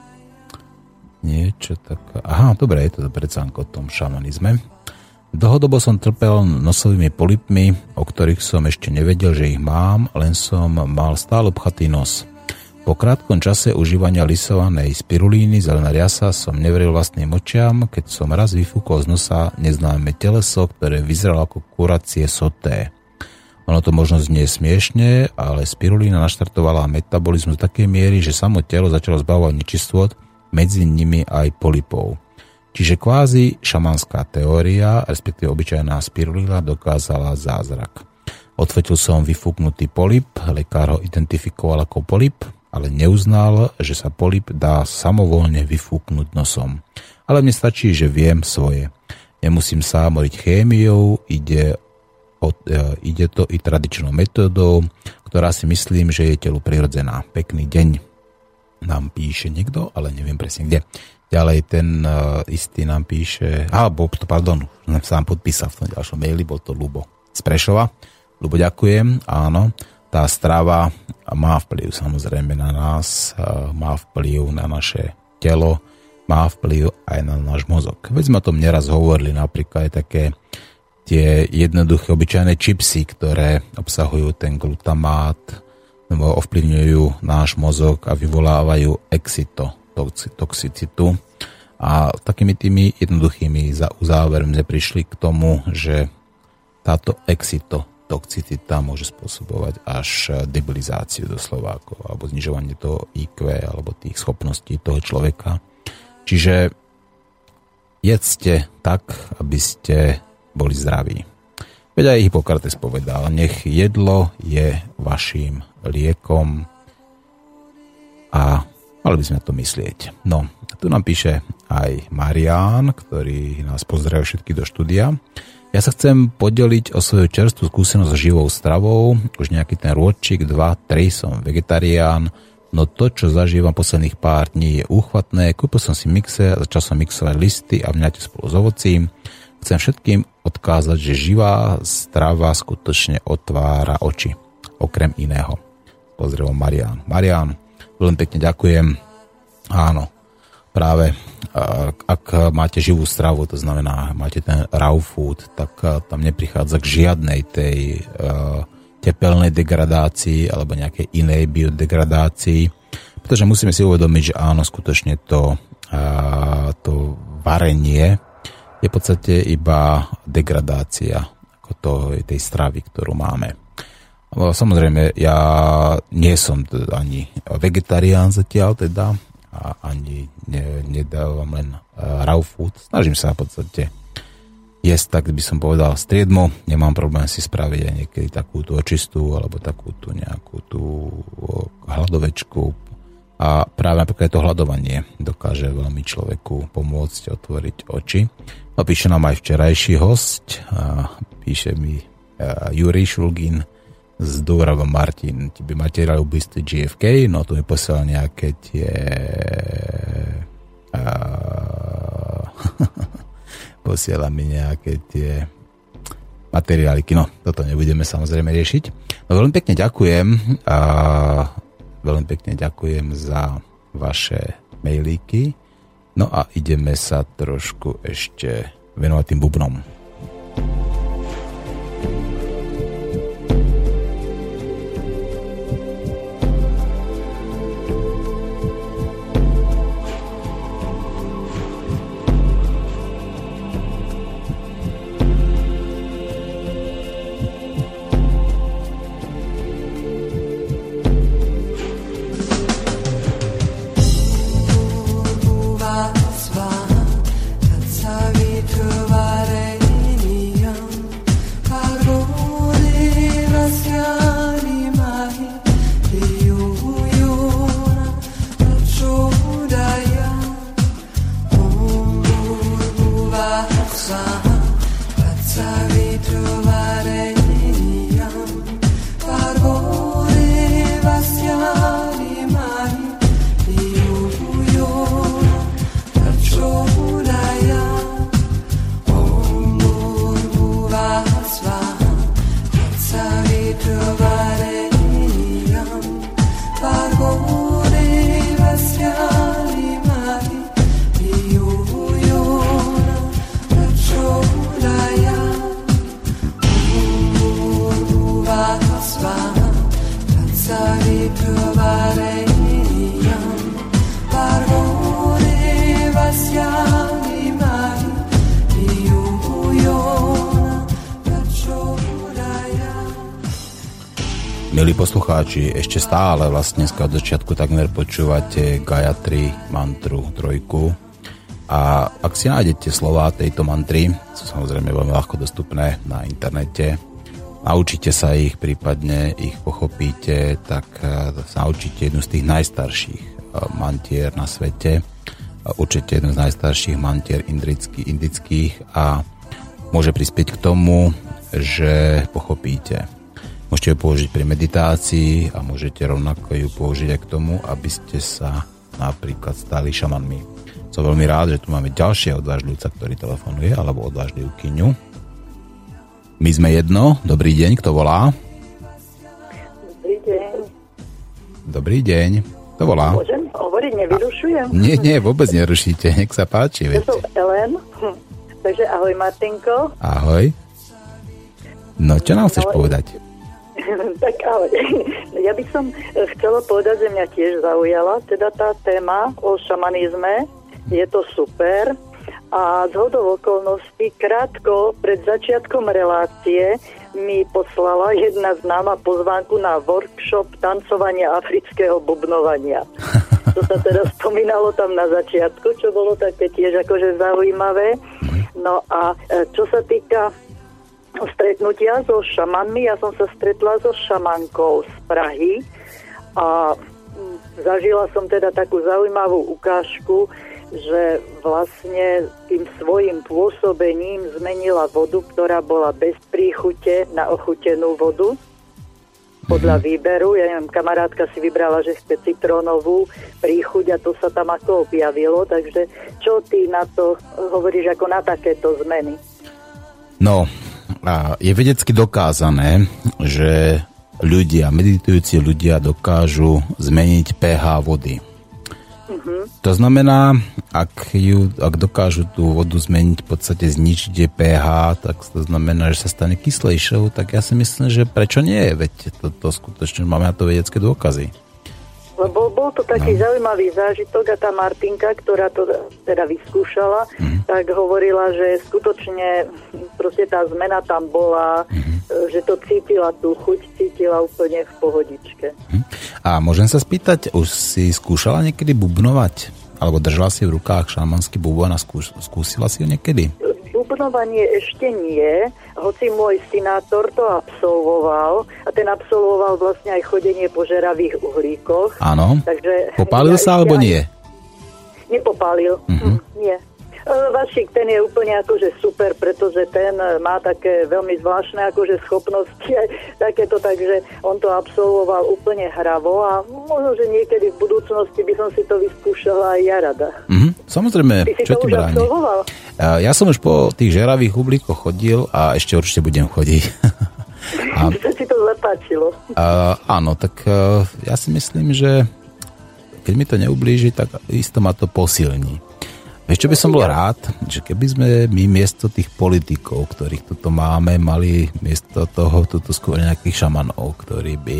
niečo také... Aha, dobre, je to predsa o tom šamanizme. Dlhodobo som trpel nosovými polypmi, o ktorých som ešte nevedel, že ich mám, len som mal stále obchatý nos. Po krátkom čase užívania lisovanej spirulíny zelená riasa som neveril vlastným očiam, keď som raz vyfúkol z nosa neznáme teleso, ktoré vyzeralo ako kuracie soté. Ono to možno znie smiešne, ale spirulína naštartovala metabolizmus do takej miery, že samo telo začalo zbavovať nečistôt, medzi nimi aj polypov. Čiže kvázi šamanská teória, respektíve obyčajná spirulína, dokázala zázrak. Odvetil som vyfúknutý polyp, lekár ho identifikoval ako polyp, ale neuznal, že sa polyp dá samovolne vyfúknuť nosom. Ale mne stačí, že viem svoje. Nemusím sa moriť chémiou, ide, od, e, ide to i tradičnou metódou, ktorá si myslím, že je telu prirodzená. Pekný deň nám píše niekto, ale neviem presne kde. Ďalej ten e, istý nám píše, á, bol to, pardon, sa nám podpísal v tom ďalšom maili, bol to Lubo z Prešova. Lubo, ďakujem, áno. Tá strava má vplyv samozrejme na nás, má vplyv na naše telo, má vplyv aj na náš mozog. Veď sme o tom neraz hovorili, napríklad aj také tie jednoduché obyčajné čipsy, ktoré obsahujú ten glutamát, ovplyvňujú náš mozog a vyvolávajú excitotoxicitu. A takými tými jednoduchými uzávermi prišli k tomu, že táto excito toxicita môže spôsobovať až debilizáciu doslova, alebo znižovanie toho í kvé, alebo tých schopností toho človeka. Čiže jedzte tak, aby ste boli zdraví. Veď aj Hippokrates povedal, nech jedlo je vašim liekom a mali by sme na to myslieť. No, tu nám píše aj Marián, ktorý nás pozdravil všetky do štúdia. Ja sa chcem podeliť o svoju čerstvú skúsenosť s živou stravou. Už nejaký ten rôčik, dva, tri som vegetarián, no to, čo zažívam posledných pár dní, je úchvatné. Kúpil som si mixer, začal som mixovať listy a vňať spolu s ovocím. Chcem všetkým odkázať, že živá strava skutočne otvára oči, okrem iného. Pozdravom Marián. Marián, veľmi pekne ďakujem. Áno, práve ak máte živú stravu, to znamená, máte ten raw food, tak tam neprichádza k žiadnej tej uh, tepelnej degradácii alebo nejakej inej biodegradácii, pretože musíme si uvedomiť, že áno, skutočne to, uh, to varenie je v podstate iba degradácia ako to, tej stravy, ktorú máme. Samozrejme, ja nie som ani vegetarián zatiaľ teda, a ani ne, nedávam len raw food. Snažím sa v podstate jesť, tak by som povedal, striedmo. Nemám problém si spraviť aj niekedy takúto očistú alebo takúto nejakú tú hladovečku. A práve napríklad to hladovanie dokáže veľmi človeku pomôcť otvoriť oči. No, píše nám aj včerajší host, a píše mi a Jurij Šulgin, Zdúrava Martin, ti by materiál ubistý gé ef ká, no to mi posielal nejaké tie a... posiela mi nejaké tie materiáliky, no toto nebudeme samozrejme riešiť. No veľmi pekne ďakujem a veľmi pekne ďakujem za vaše mailíky, no a ideme sa trošku ešte venovať tým bubnom. Редактор poslucháči, ešte stále vlastne od začiatku takmer počúvate Gayatri Mantru trojku. A ak si nájdete slová tejto mantry, sú samozrejme veľmi ľahko dostupné na internete, naučite sa ich, prípadne ich pochopíte, tak sa naučíte jednu z tých najstarších mantier na svete. Určite jednu z najstarších mantier indických a môže prispieť k tomu, že pochopíte. Môžete ju použiť pri meditácii a môžete rovnako ju použiť aj k tomu, aby ste sa napríklad stali šamanmi. Som veľmi rád, že tu máme ďalšie odvážlivca, ktorý telefonuje, alebo odvážlivkyňu. My sme jedno. Dobrý deň, kto volá? Dobrý deň. Dobrý deň. Kto volá? Môžem hovoriť, nevyrušujem? A, nie, nie, vôbec nerušíte. Nech sa páči, viete. To som Ellen. Takže ahoj, Martinko. Ahoj. No, čo nám chceš ahoj. povedať? Tak ale ja by som chcela povedať, že mňa tiež zaujala teda tá téma o šamanizme, je to super a zhodou okolností krátko pred začiatkom relácie mi poslala jedna známa pozvánku na workshop tancovania afrického bubnovania. To sa teda spomínalo tam na začiatku, čo bolo také tiež akože zaujímavé. No a čo sa týka stretnutia so šamanmi. Ja som sa stretla so šamankou z Prahy a zažila som teda takú zaujímavú ukážku, že vlastne tým svojim pôsobením zmenila vodu, ktorá bola bez príchute na ochutenú vodu. Podľa výberu, ja neviem, kamarátka si vybrala, že chce citrónovú príchuť a to sa tam ako objavilo, takže čo ty na to hovoríš ako na takéto zmeny? No, a je vedecky dokázané, že ľudia, meditujúci ľudia dokážu zmeniť pé há vody. Uh-huh. To znamená, ak, ju, ak dokážu tú vodu zmeniť, v podstate zničiť je pé há, tak to znamená, že sa stane kyslejšou, tak ja si myslím, že prečo nie? Veď to, to skutočne máme na to vedecké dôkazy. Lebo bol to taký no. zaujímavý zážitok a tá Martinka, ktorá to teda vyskúšala, mm. tak hovorila, že skutočne proste tá zmena tam bola, mm. že to cítila tú chuť, cítila úplne v pohodičke. A môžem sa spýtať, už si skúšala niekedy bubnovať? Alebo držala si v rukách šamanský bubon a skúš- skúsila si ho niekedy? Bubnovanie ešte nie, hoci môj synátor to absolvoval a ten absolvoval vlastne aj chodenie po žeravých uhlíkoch. Áno. Takže popálil sa alebo nie? Nepopálil. Uh-huh. Hm, nie. Vašik, ten je úplne akože super, pretože ten má také veľmi zvláštne akože schopnosti aj takéto, takže on to absolvoval úplne hravo a možno, že niekedy v budúcnosti by som si to vyskúšala aj ja rada. Mm-hmm. Samozrejme, čo ti bráni? Ja som už po tých žeravých uhlíkoch chodil a ešte určite budem chodiť. A čo si to zapáčilo? Uh, áno, tak uh, ja si myslím, že keď mi to neublíži, tak isto ma to posilní. Vieš, čo by som bol rád, že keby sme my miesto tých politikov, ktorých toto máme, mali miesto toho tuto skôr nejakých šamanov, ktorí by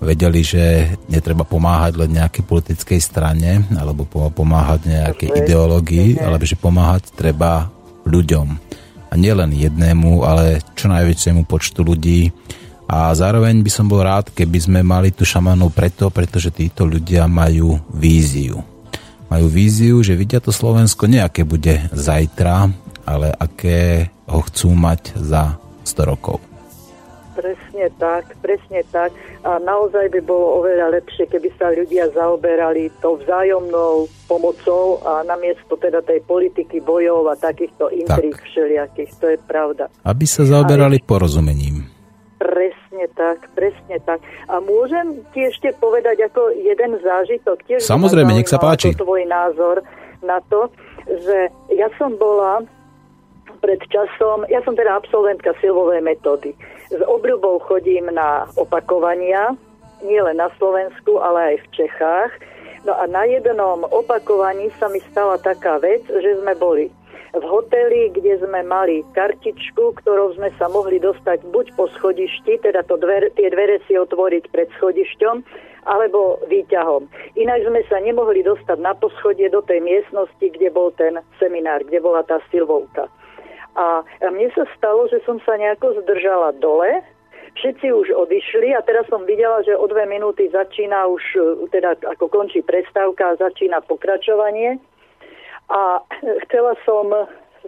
vedeli, že netreba pomáhať len nejakej politickej strane alebo pomáhať nejakej ideológii, ale že pomáhať treba ľuďom. A nielen jednému, ale čo najväčšiemu počtu ľudí. A zároveň by som bol rád, keby sme mali tu šamanov preto, pretože títo ľudia majú víziu. Majú víziu, že vidia to Slovensko nie aké bude zajtra, ale aké ho chcú mať za sto rokov. Presne tak, presne tak. A naozaj by bolo oveľa lepšie, keby sa ľudia zaoberali tou vzájomnou pomocou a namiesto teda tej politiky bojov a takýchto intrík tak. všelijakých. To je pravda. Aby sa zaoberali porozumením. Presne tak, presne tak. A môžem ti ešte povedať ako jeden zážitok. Tiež samozrejme, nech sa páči. Tvoj názor na to, že ja som bola pred časom, ja som teda absolventka silovej metódy. S obľubou chodím na opakovania, nie len na Slovensku, ale aj v Čechách. No a na jednom opakovaní sa mi stala taká vec, že sme boli v hoteli, kde sme mali kartičku, ktorou sme sa mohli dostať buď po schodišti, teda to dver, tie dvere si otvoriť pred schodišťom, alebo výťahom. Inak sme sa nemohli dostať na poschodie do tej miestnosti, kde bol ten seminár, kde bola tá silovka. A mne sa stalo, že som sa nejako zdržala dole, Všetci už odišli a teraz som videla, že o dve minúty začína už, teda ako končí prestávka, začína pokračovanie. A chcela som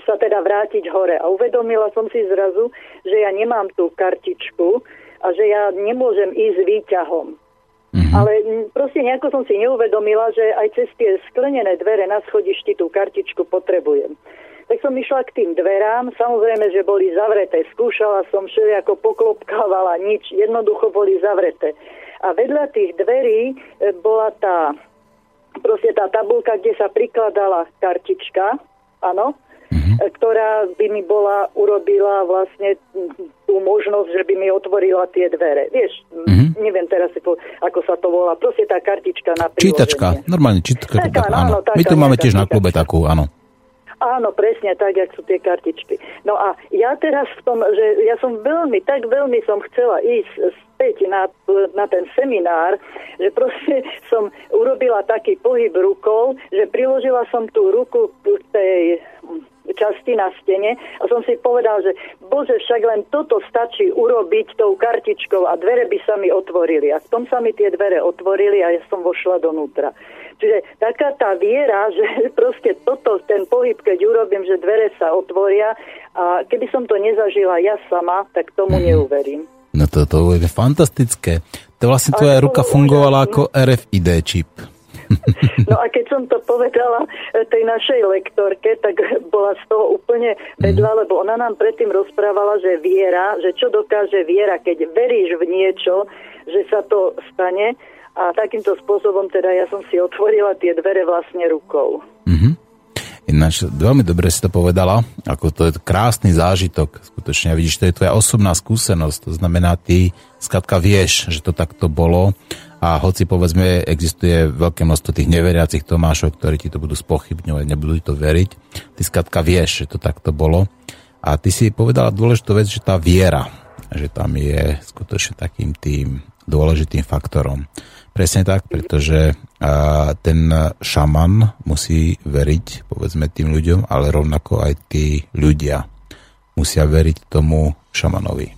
sa teda vrátiť hore. A uvedomila som si zrazu, že ja nemám tú kartičku a že ja nemôžem ísť výťahom. Mhm. Ale proste nejako som si neuvedomila, že aj cez tie sklenené dvere na schodišti tú kartičku potrebujem. Tak som išla k tým dverám, samozrejme, že boli zavreté. Skúšala som všelijako, poklopkávala, nič, jednoducho boli zavreté. A vedľa tých dverí bola tá, proste tá tabulka, kde sa prikladala kartička, áno, mhm. ktorá by mi bola, urobila vlastne tú možnosť, že by mi otvorila tie dvere. Vieš, mhm. neviem teraz, ako sa to volá, proste tá kartička na priloženie. Čítačka, normálne čítačka, taká, áno. Áno, taká, my tu máme tiež na klube takú, áno. Áno, presne tak, jak sú tie kartičky. No a ja teraz v tom, že ja som veľmi, tak veľmi som chcela ísť späť na, na ten seminár, že proste som urobila taký pohyb rukou, že priložila som tú ruku k tej časti na stene a som si povedal, že bože, však len toto stačí urobiť tou kartičkou a dvere by sa mi otvorili. A v tom sa mi tie dvere otvorili a ja som vošla donútra. Čiže taká tá viera, že proste toto, ten pohyb, keď urobím, že dvere sa otvoria a keby som to nezažila ja sama, tak tomu mm. neuverím. No to, to je fantastické. To vlastne tvoja ruka fungovala ako er ef í dé čip. No a keď som to povedala tej našej lektorke, tak bola z toho úplne vedľa, lebo ona nám predtým rozprávala, že viera, že čo dokáže viera, keď veríš v niečo, že sa to stane. A takýmto spôsobom teda ja som si otvorila tie dvere vlastne rukou. Mm-hmm. Ináč veľmi dobre si to povedala, ako to je krásny zážitok, skutočne. Vidíš, to je tvoja osobná skúsenosť, to znamená, ty skladka vieš, že to takto bolo a hoci povedzme existuje veľké množstvo tých neveriacich Tomášov, ktorí ti to budú spochybňovať, nebudú to veriť, ty skladka vieš, že to takto bolo a ty si povedala dôležitú vec, že tá viera, že tam je skutočne takým tým dôležitým faktorom. Presne tak, pretože ten šaman musí veriť, povedzme, tým ľuďom, ale rovnako aj tí ľudia musia veriť tomu šamanovi.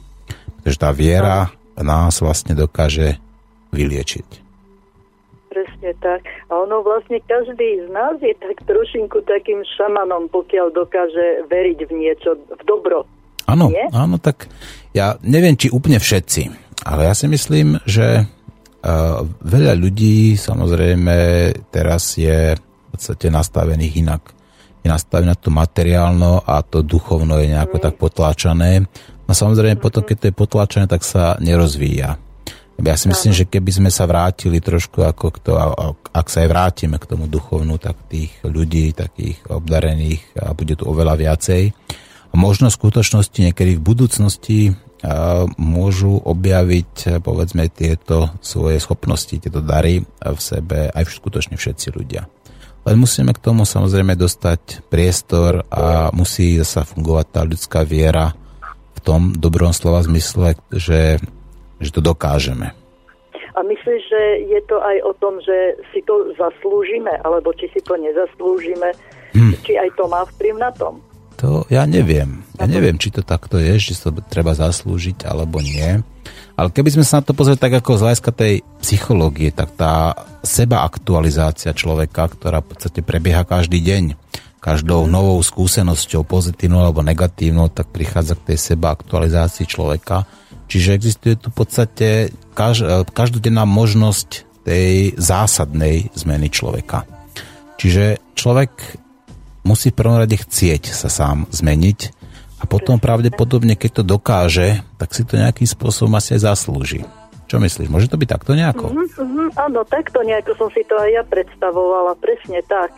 Pretože tá viera nás vlastne dokáže vyliečiť. Presne tak. A ono vlastne každý z nás je tak trošinku takým šamanom, pokiaľ dokáže veriť v niečo, v dobro. Áno, áno, tak ja neviem, či úplne všetci, ale ja si myslím, že Uh, veľa ľudí samozrejme teraz je v podstate nastavených inak. Je nastavené to materiálno a to duchovno je nejako mm. tak potláčané. No samozrejme mm. potom, keď to je potláčané, tak sa nerozvíja. Ja si myslím, že keby sme sa vrátili trošku, ako k to, ak sa aj vrátime k tomu duchovnu, tak tých ľudí, takých obdarených a bude tu oveľa viacej. A možno v skutočnosti niekedy v budúcnosti môžu objaviť, povedzme, tieto svoje schopnosti, tieto dary v sebe aj skutočne všetci ľudia. Len musíme k tomu samozrejme dostať priestor a musí zasa fungovať tá ľudská viera v tom dobrom slova zmysle, že, že to dokážeme. A myslíš, že je to aj o tom, že si to zaslúžime, alebo či si to nezaslúžime, hmm. či aj to má vplyv na tom? To ja neviem. Ja neviem, či to takto je, či to treba zaslúžiť, alebo nie. Ale keby sme sa na to pozreli tak ako z hľadiska tej psychológie, tak tá sebaaktualizácia človeka, ktorá v podstate prebieha každý deň, každou novou skúsenosťou, pozitívnou alebo negatívnou, tak prichádza k tej sebaaktualizácii človeka. Čiže existuje tu v podstate každodenná možnosť tej zásadnej zmeny človeka. Čiže človek musí v prvom rade chcieť sa sám zmeniť a potom pravdepodobne, keď to dokáže, tak si to nejakým spôsobom asi aj zaslúži. Čo myslíš? Môže to byť takto nejako? Mm, mm, áno, takto nejako som si to aj ja predstavovala. Presne tak.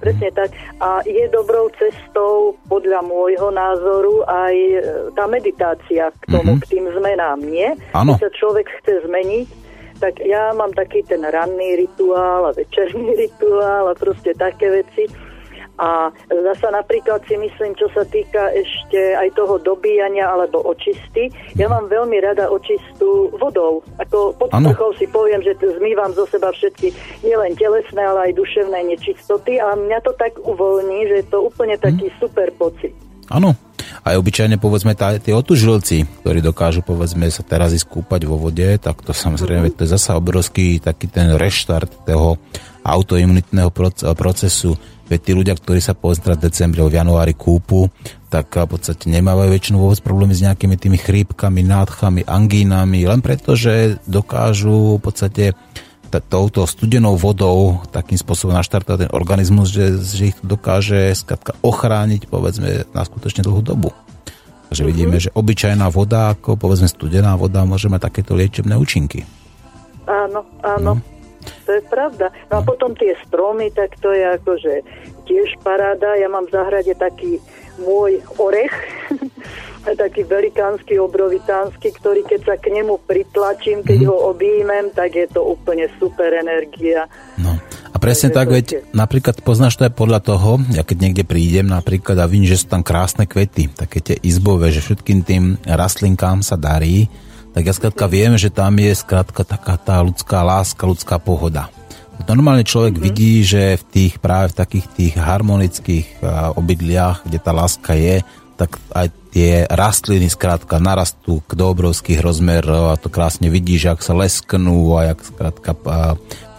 Presne tak. A je dobrou cestou, podľa môjho názoru, aj tá meditácia k tomu, mm-hmm. k tým zmenám, nie? Áno. Keď sa človek chce zmeniť, tak ja mám taký ten ranný rituál a večerný rituál a proste také veci. A zasa napríklad si myslím, čo sa týka ešte aj toho dobíjania alebo očisty. Ja mám veľmi rada očistu vodou. Ako pod sprchou si poviem, že zmývam zo seba všetky nielen telesné, ale aj duševné nečistoty a mňa to tak uvoľní, že je to úplne taký mm. super pocit. Áno. aj obyčajne povedzme tá, tie otužilci, ktorí dokážu povedzme sa teraz skúpať vo vode, tak to samozrejme to je zasa obrovský taký ten reštart toho autoimunitného procesu. Veď tí ľudia, ktorí sa povedzme teraz v decembri alebo v januári kúpu, tak v podstate nemávajú väčšinu vôbec problémy s nejakými tými chrípkami, nádchami, angínami, len preto, že dokážu v podstate t- touto studenou vodou takým spôsobom naštartovať ten organizmus, že, že ich dokáže skladka ochrániť povedzme na skutočne dlhú dobu. Takže mm-hmm. vidíme, že obyčajná voda, ako povedzme studená voda, môže mať takéto liečebné účinky. Áno, áno. No. To je pravda. No a potom tie stromy, tak to je akože tiež paráda. Ja mám v záhrade taký môj orech, taký velikánsky, obrovitánsky, ktorý keď sa k nemu pritlačím, keď mm. ho objímem, tak je to úplne super energia. No. A presne tak, veď je... napríklad poznáš to aj podľa toho, ja keď niekde prídem napríklad a vidím, že sú tam krásne kvety, také tie izbové, že všetkým tým rastlinkám sa darí, tak ja skrátka viem, že tam je skrátka taká tá ľudská láska, ľudská pohoda. Normálne človek mm-hmm. vidí, že v tých práve v takých tých harmonických obydliach, kde tá láska je, tak aj tie rastliny skrátka narastú k do obrovských rozmerov a to krásne vidíš, ak sa lesknú a jak skrátka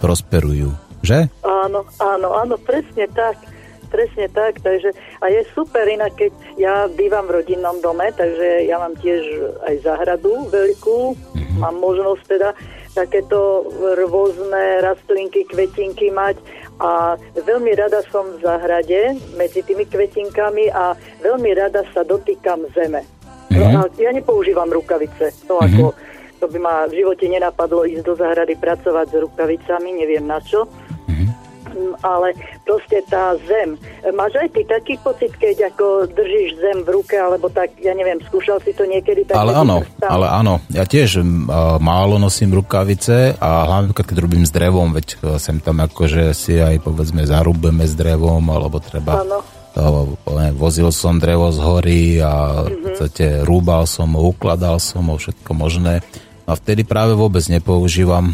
prosperujú. Že? Áno, áno, áno, presne tak. Presne tak, takže a je super inak, keď ja bývam v rodinnom dome, takže ja mám tiež aj záhradu veľkú, mm-hmm. mám možnosť teda takéto rôzne rastlinky, kvetinky mať a veľmi rada som v záhrade medzi tými kvetinkami a veľmi rada sa dotýkam zeme. Mm-hmm. No, ja nepoužívam rukavice, to mm-hmm. ako to by ma v živote nenapadlo ísť do záhrady pracovať s rukavicami, neviem na čo. Ale proste tá zem. Máš aj ty taký pocit, keď ako držíš zem v ruke, alebo tak, ja neviem, skúšal si to niekedy? Tak ale áno, ale áno. Ja tiež uh, málo nosím rukavice a hlavne keď robím s drevom, veď sem tam akože si aj povedzme zarúbeme s drevom, alebo treba... Áno. Vozil som drevo z hory a mm-hmm. v podstate rúbal som, ukladal som, všetko možné. A vtedy práve vôbec nepoužívam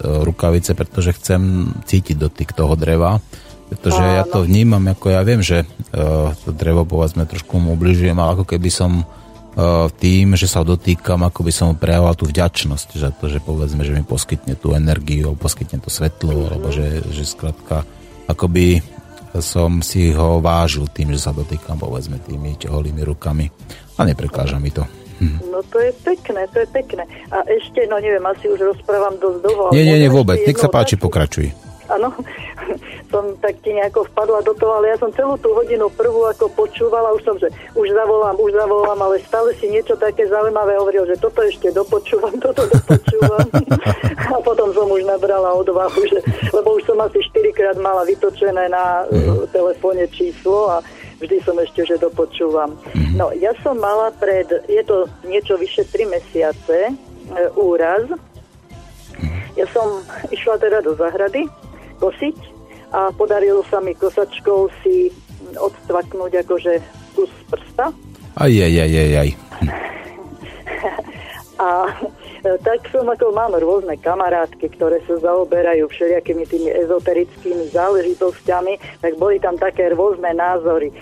rukavice, pretože chcem cítiť dotyk toho dreva, pretože áno. ja to vnímam, ako ja viem, že uh, to drevo povedzme trošku mu ubližujem, ale ako keby som uh, tým, že sa dotýkam, ako by som prejavoval tú vďačnosť za to, že povedzme, že mi poskytne tú energiu, poskytne to svetlo, mm-hmm. alebo že, že skrátka akoby som si ho vážil tým, že sa dotýkam povedzme tými holými rukami a neprekáža mi to. Hmm. No to je pekné, to je pekné. A ešte, no neviem, asi už rozprávam dosť dlho. Nie, nie, nie, vôbec, nech sa páči, pokračuj. Áno, som tak ti nejako vpadla do toho, ale ja som celú tú hodinu prvú ako počúvala, už som, že už zavolám, už zavolám, ale stále si niečo také zaujímavé hovoril, že toto ešte dopočúvam, toto dopočúvam. A potom som už nabrala odvahu, že, lebo už som asi štyrikrát mala vytočené na uh-huh. telefóne číslo a vždy som ešte, že dopočúvam. No, ja som mala pred, je to niečo vyše tri mesiace, e, úraz. Ja som išla teda do záhrady kosiť a podarilo sa mi kosačkou si odtvaknúť akože kus prsta. Aj, aj, aj, aj, aj. A tak som ako, mám rôzne kamarátky, ktoré sa zaoberajú všelijakými tými ezoterickými záležitosťami, tak boli tam také rôzne názory.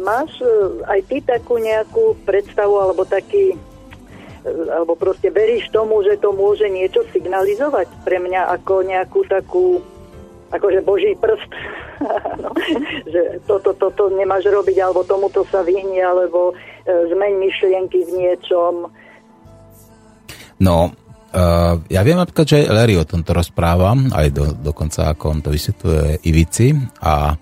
Máš aj ty takú nejakú predstavu, alebo taký, alebo proste veríš tomu, že to môže niečo signalizovať pre mňa ako nejakú takú, akože boží prst, no, že toto, toto nemáš robiť, alebo tomuto sa vyhni, alebo zmeň myšlienky v niečom. No, uh, ja viem napríklad, že Larry o tomto rozprávam, aj do, dokonca ako on to vysvetľuje Ivici a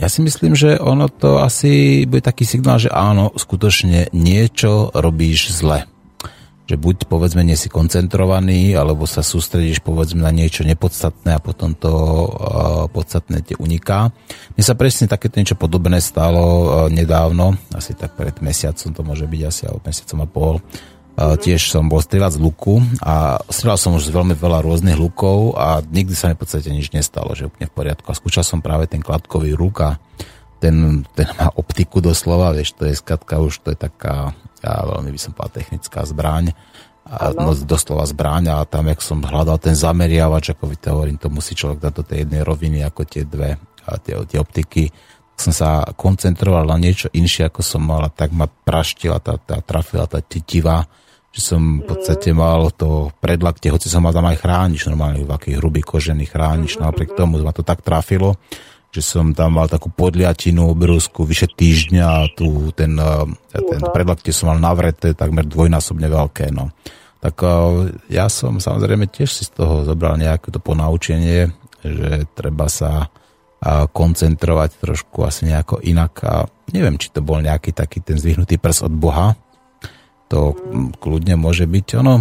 ja si myslím, že ono to asi bude taký signál, že áno, skutočne niečo robíš zle. Že buď povedzme nie si koncentrovaný, alebo sa sústredíš povedzme na niečo nepodstatné a potom to uh, podstatné ti uniká. Mne sa presne takéto niečo podobné stalo uh, nedávno, asi tak pred mesiacom, to môže byť asi alebo mesiacom a pol. Mm-hmm. Tiež som bol strieľať z luku a strieľal som už veľmi veľa rôznych lukov a nikdy sa mi v podstate nič nestalo, že úplne v poriadku. A skúšal som práve ten kladkový luk a ten, ten má optiku doslova, vieš, to je skladka už, to je taká, ja veľmi by som povedal, technická zbraň, a, no doslova zbraň a tam, jak som hľadal ten zameriavač, ako vy to hovorím, to musí človek dať do tej jednej roviny, ako tie dve, a tie, tie optiky, som sa koncentroval na niečo inšie, ako som mal, a tak ma praštila tá, tá trafila, tá tetiva, že som v podstate mal to predlakte, hoci som mal tam aj chránič, normálne v aký hrubý kožený chránič, napriek tomu ma to tak trafilo, že som tam mal takú podliatinu obrovskú, vyše týždňa, a tu ten, ten predlakte som mal navreté takmer dvojnásobne veľké, no. Tak ja som samozrejme tiež si z toho zobral nejaké to ponaučenie, že treba sa a koncentrovať trošku asi nejako inak, a neviem, či to bol nejaký taký ten zvyhnutý prs od Boha, to kľudne môže byť. Ono,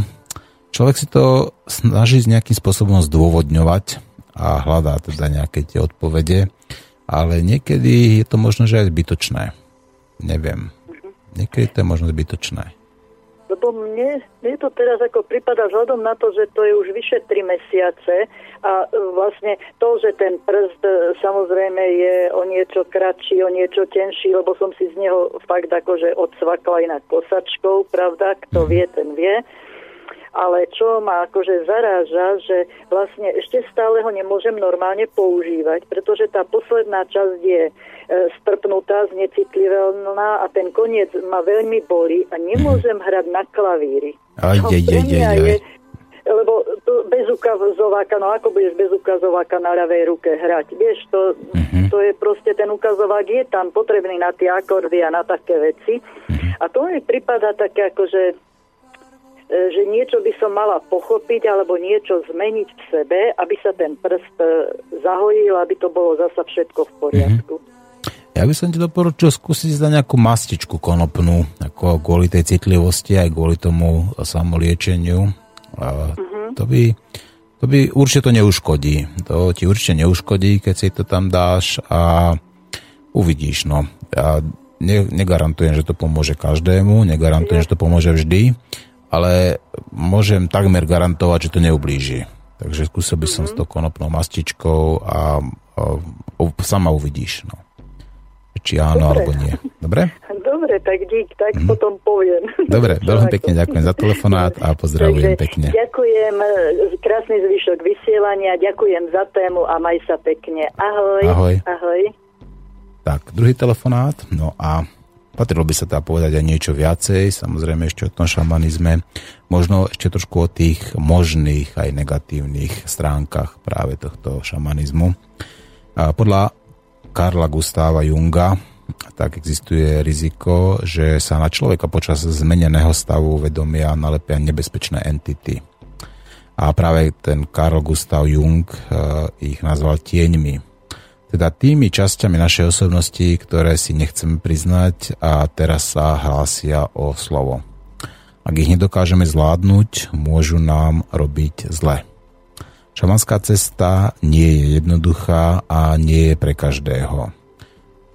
človek si to snaží nejakým spôsobom zdôvodňovať a hľadá teda nejaké tie odpovede, ale niekedy je to možno, že aj zbytočné, neviem, niekedy to je možno zbytočné. Lebo mne, mne to teraz ako pripadá vzhľadom na to, že to je už vyše tri mesiace, a vlastne to, že ten prst samozrejme je o niečo kratší, o niečo tenší, lebo som si z neho fakt akože odsvakla inak kosačkou, pravda, kto vie, ten vie. Ale čo ma akože zaráža, že vlastne ešte stále ho nemôžem normálne používať, pretože tá posledná časť je strpnutá, znecitlivelná, a ten koniec ma veľmi bolí a nemôžem hrať na klavíri. Aj, aj, aj, aj, aj. Lebo bez ukazováka, no ako budeš bez ukazováka na ľavej ruke hrať? Vieš, to, uh-huh. to je proste, ten ukazovák je tam potrebný na tie akordy a na také veci. Uh-huh. A to mi pripadá také akože, že niečo by som mala pochopiť alebo niečo zmeniť v sebe, aby sa ten prst zahojil, aby to bolo zasa všetko v poriadku. Mm-hmm. Ja by som ti doporučil skúsiť za nejakú mastičku konopnú, ako kvôli tej citlivosti aj kvôli tomu samoliečeniu. Mm-hmm. To by, to by určite to neuškodí. To ti určite neuškodí, keď si to tam dáš, a uvidíš, no. Ja ne, negarantujem, že to pomôže každému, negarantujem, že to pomôže vždy, ale môžem takmer garantovať, že to neublíži. Takže skúsil by som mm-hmm. s tou konopnou mastičkou, a, a, a sama uvidíš, no. Či áno, dobre, alebo nie. Dobre? Dobre, tak dík, tak mm-hmm. potom poviem. Dobre, veľmi pekne ďakujem za telefonát a pozdravujem. Takže pekne. Ďakujem, krásny zvyšok vysielania, ďakujem za tému a maj sa pekne. Ahoj. Ahoj. Ahoj. Tak, druhý telefonát, no a patrilo by sa tá povedať aj niečo viacej, samozrejme ešte o tom šamanizme, možno ešte trošku o tých možných aj negatívnych stránkach práve tohto šamanizmu. A podľa Carla Gustáva Junga tak existuje riziko, že sa na človeka počas zmeneného stavu vedomia nalepia nebezpečné entity. A práve ten Carl Gustav Jung ich nazval tieňmi. Teda tými časťami našej osobnosti, ktoré si nechceme priznať a teraz sa hlásia o slovo. Ak ich nedokážeme zvládnuť, môžu nám robiť zle. Šamanská cesta nie je jednoduchá a nie je pre každého.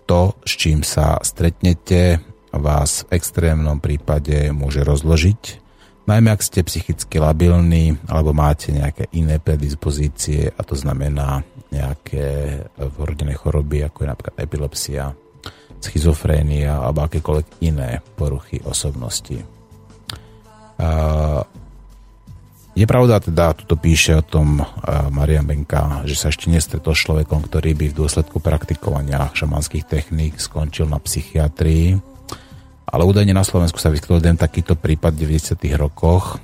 To, s čím sa stretnete, vás v extrémnom prípade môže rozložiť, najmä ak ste psychicky labilní alebo máte nejaké iné predispozície, a to znamená nejaké vrodené choroby, ako je napríklad epilepsia, schizofrénia alebo akékoľvek iné poruchy osobnosti. Uh, je pravda teda, tuto píše o tom uh, Marián Benka, že sa ešte nestretol s človekom, ktorý by v dôsledku praktikovania šamanských techník skončil na psychiatrii, ale údajne na Slovensku sa vyskytol jeden takýto prípad v deväťdesiatych rokoch,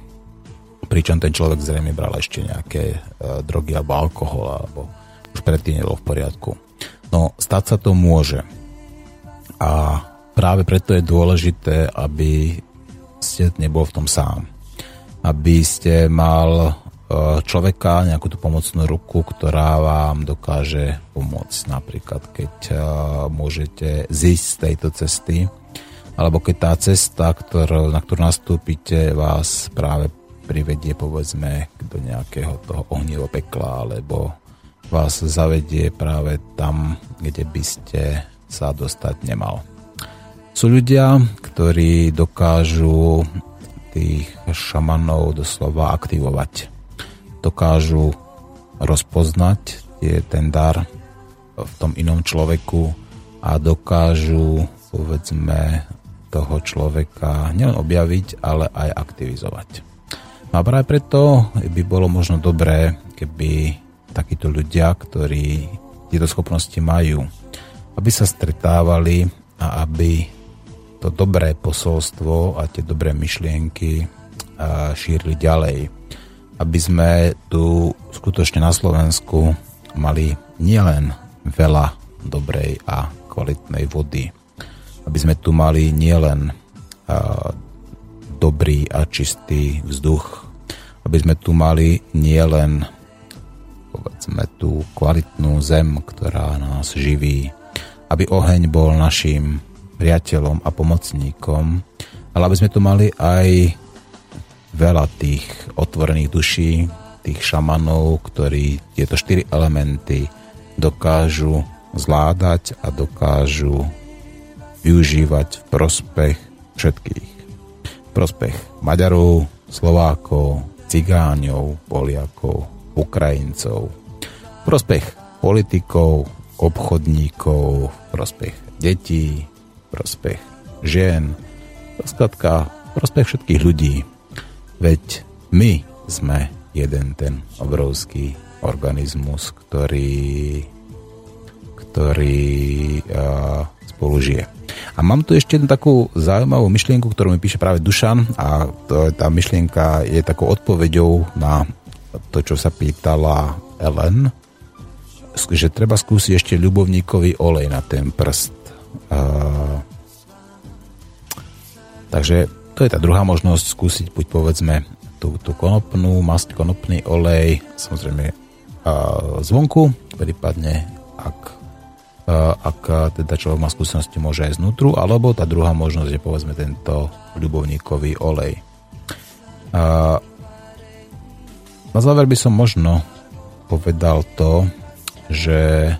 pričom ten človek zrejme bral ešte nejaké drogy alebo alkohol, alebo už predtým nebol v poriadku. No, stať sa to môže. A práve preto je dôležité, aby ste nebol v tom sám. Aby ste mal človeka, nejakú tú pomocnú ruku, ktorá vám dokáže pomôcť. Napríklad, keď môžete zísť z tejto cesty, alebo keď tá cesta, ktorú, na ktorú nastúpite, vás práve privedie, povedzme, do nejakého toho ohnivého pekla, alebo vás zavedie práve tam, kde by ste sa dostať nemal. Sú ľudia, ktorí dokážu tých šamanov doslova aktivovať. Dokážu rozpoznať tie, ten dar v tom inom človeku a dokážu, povedzme, toho človeka nielen objaviť, ale aj aktivizovať. A práve preto by bolo možno dobré, keby takíto ľudia, ktorí tieto schopnosti majú, aby sa stretávali a aby to dobré posolstvo a tie dobré myšlienky šírili ďalej. Aby sme tu skutočne na Slovensku mali nielen veľa dobrej a kvalitnej vody. Aby sme tu mali nielen dobrý a čistý vzduch. Aby sme tu mali nielen, povedzme, tú kvalitnú zem, ktorá nás živí. Aby oheň bol našim priateľom a pomocníkom, ale aby sme tu mali aj veľa tých otvorených duší, tých šamanov, ktorí tieto štyri elementy dokážu zvládať a dokážu využívať v prospech všetkých. V prospech Maďarov, Slovákov, Cigáňov, Poliakov, Ukrajincov, v prospech politikov, obchodníkov, v prospech detí, prospech žien, skladka prospech všetkých ľudí. Veď my sme jeden ten obrovský organizmus, ktorý, ktorý uh, spolu žije. A mám tu ešte jednu takú zaujímavú myšlienku, ktorú mi píše práve Dušan, a to, tá myšlienka je takou odpoveďou na to, čo sa pýtala Ellen, že treba skúsiť ešte ľubovníkový olej na ten prst. Uh, takže to je tá druhá možnosť, skúsiť buď povedzme tú, tú konopnú masť, konopný olej, samozrejme uh, zvonku, prípadne ak, uh, ak teda človek má skúsenosti, môže aj znútru, alebo tá druhá možnosť je povedzme tento ľubovníkový olej. Uh, na záver by som možno povedal to, že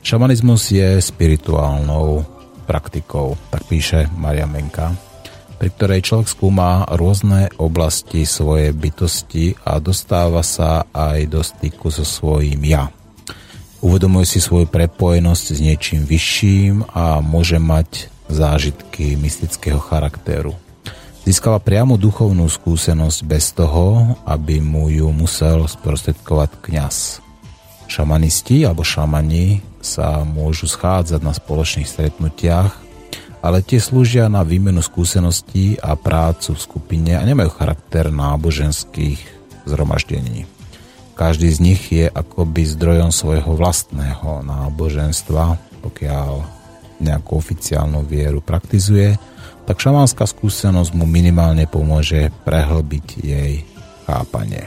šamanizmus je spirituálnou praktikou, tak píše Marián Benka, pri ktorej človek skúma rôzne oblasti svojej bytosti a dostáva sa aj do styku so svojím ja. Uvedomuje si svoju prepojenosť s niečím vyšším a môže mať zážitky mystického charakteru. Získava priamu duchovnú skúsenosť bez toho, aby mu ju musel sprostredkovať kňaz. Šamanisti alebo šamani sa môžu schádzať na spoločných stretnutiach, ale tie slúžia na výmenu skúseností a prácu v skupine a nemajú charakter náboženských zhromaždení. Každý z nich je akoby zdrojom svojho vlastného náboženstva, pokiaľ nejakú oficiálnu vieru praktizuje, tak šamanská skúsenosť mu minimálne pomôže prehlbiť jej chápanie.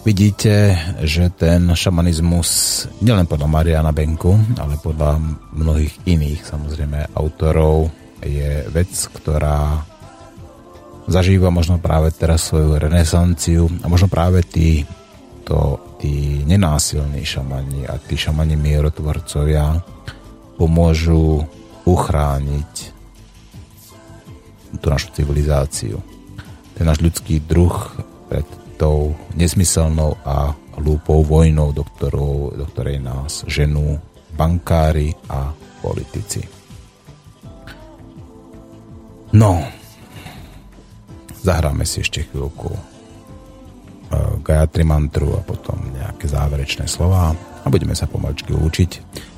Vidíte, že ten šamanizmus, nielen podľa Mariána Benku, ale podľa mnohých iných, samozrejme, autorov, je vec, ktorá zažíva možno práve teraz svoju renesanciu a možno práve tí, to, tí nenásilní šamani a tí šamani mierotvorcovia pomôžu uchrániť tú našu civilizáciu. Ten náš ľudský druh pred tou nezmyselnou a hlúpou vojnou, do, ktorou, do ktorej nás ženú bankári a politici. No, zahráme si ešte chvíľku uh, Gayatri Mantru a potom nejaké záverečné slová a budeme sa pomaličky učiť.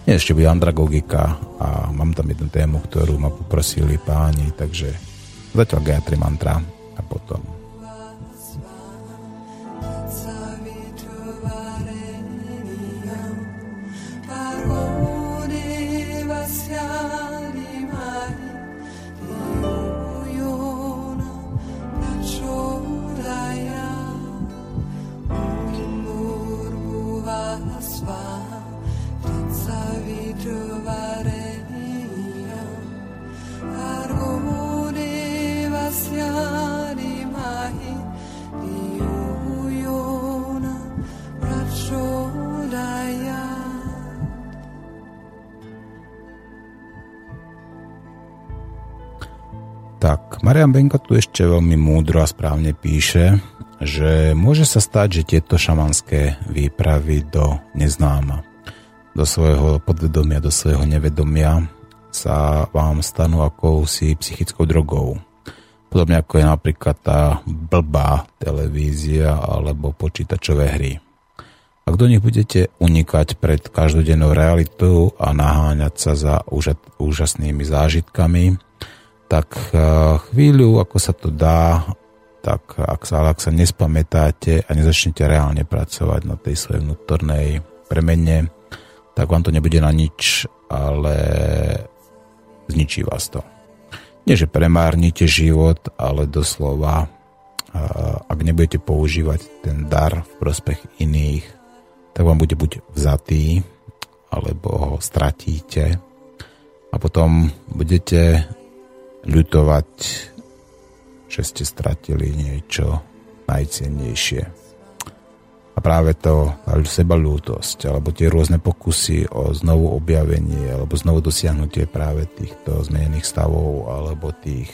Nie, ešte bude andragogika a mám tam jednu tému, ktorú ma poprosili páni, takže zatiaľ Gayatri Mantra a potom Marián Benka tu ešte veľmi múdro a správne píše, že môže sa stať, že tieto šamanské výpravy do neznáma, do svojho podvedomia, do svojho nevedomia sa vám stanú akousi psychickou drogou. Podobne ako je napríklad tá blbá televízia alebo počítačové hry. Ak do nich budete unikať pred každodennou realitou a naháňať sa za úžasnými zážitkami, tak chvíľu, ako sa to dá, tak ak sa, ak sa nespamätáte a nezačnete reálne pracovať na tej svojej vnútornej premene, tak vám to nebude na nič, ale zničí vás to. Nie, že premárnite život, ale doslova, ak nebudete používať ten dar v prospech iných, tak vám bude buď vzatý, alebo ho stratíte a potom budete ľutovať, že ste stratili niečo najcennejšie. A práve to sebalútosť, alebo tie rôzne pokusy o znovu objavenie, alebo znovu dosiahnutie práve týchto zmenených stavov, alebo tých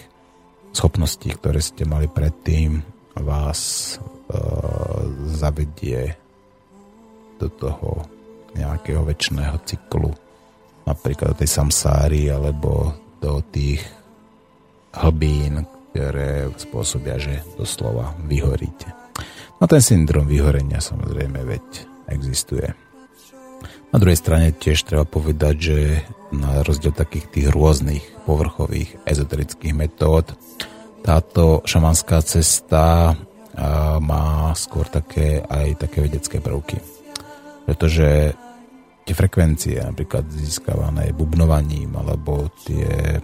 schopností, ktoré ste mali predtým, vás e, zavedie do toho nejakého večného cyklu, napríklad do tej samsáry, alebo do tých hlbín, ktoré spôsobia, že doslova vyhoríte. No ten syndrom vyhorenia samozrejme veď existuje. Na druhej strane tiež treba povedať, že na rozdiel takých tých rôznych povrchových ezoterických metód táto šamanská cesta má skôr také aj také vedecké prvky. Pretože tie frekvencie napríklad získavané bubnovaním alebo tie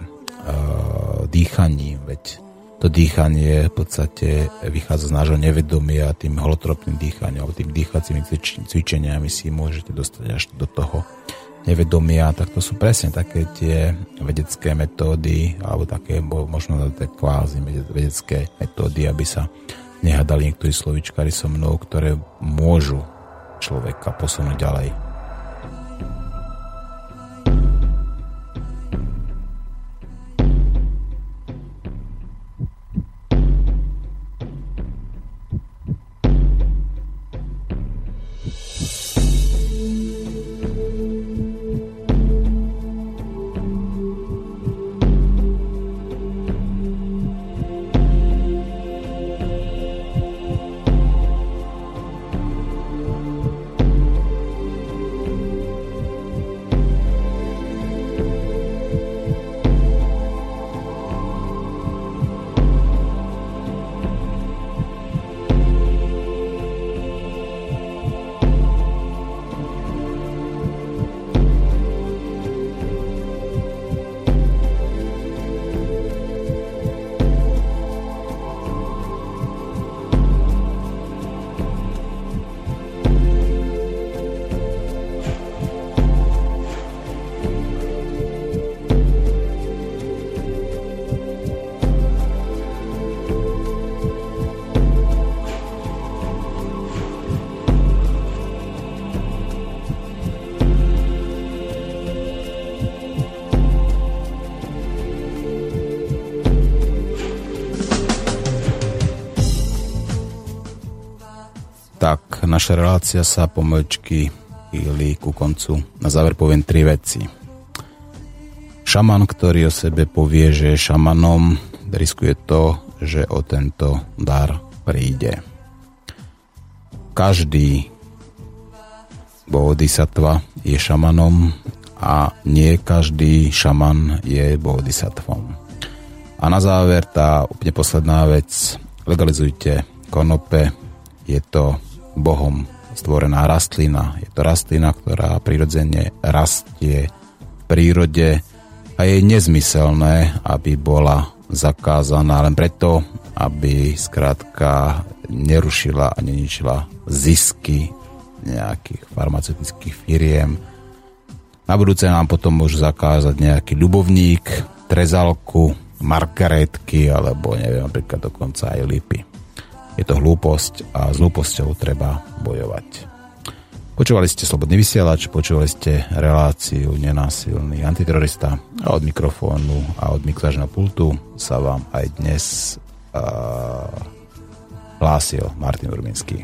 dýchaním, veď to dýchanie v podstate vychádza z nášho nevedomia a tým holotropným dýchaním alebo tým dýchacími cvičeniami si môžete dostať až do toho nevedomia, tak to sú presne také tie vedecké metódy alebo také možno také kvázi vedecké metódy, aby sa nehadali niektorí slovíčkári so mnou, ktoré môžu človeka posunúť ďalej. Naša relácia sa pomlčky chýli ku koncu. Na záver poviem tri veci. Šaman, ktorý o sebe povie, že je šamanom, riskuje to, že o tento dar príde. Každý bodhisattva je šamanom a nie každý šaman je bodhisattvom. A na záver tá úplne posledná vec. Legalizujte konope. Je to Bohom stvorená rastlina. Je to rastlina, ktorá prirodzene rastie v prírode a je nezmyselné, aby bola zakázaná len preto, aby skrátka nerušila a neničila zisky nejakých farmaceutických firiem. Na budúce nám potom môžu zakázať nejaký ľubovník, trezalku, margaretky alebo neviem, napríklad dokonca aj lipy. Je to hlúposť a s hlúposťou treba bojovať. Počúvali ste Slobodný vysielač, počúvali ste reláciu Nenásilný antiterorista a od mikrofónu a od mixážneho pultu sa vám aj dnes uh, hlásil Martin Urminský.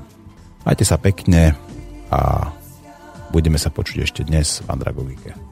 Majte sa pekne a budeme sa počuť ešte dnes v Andragogike.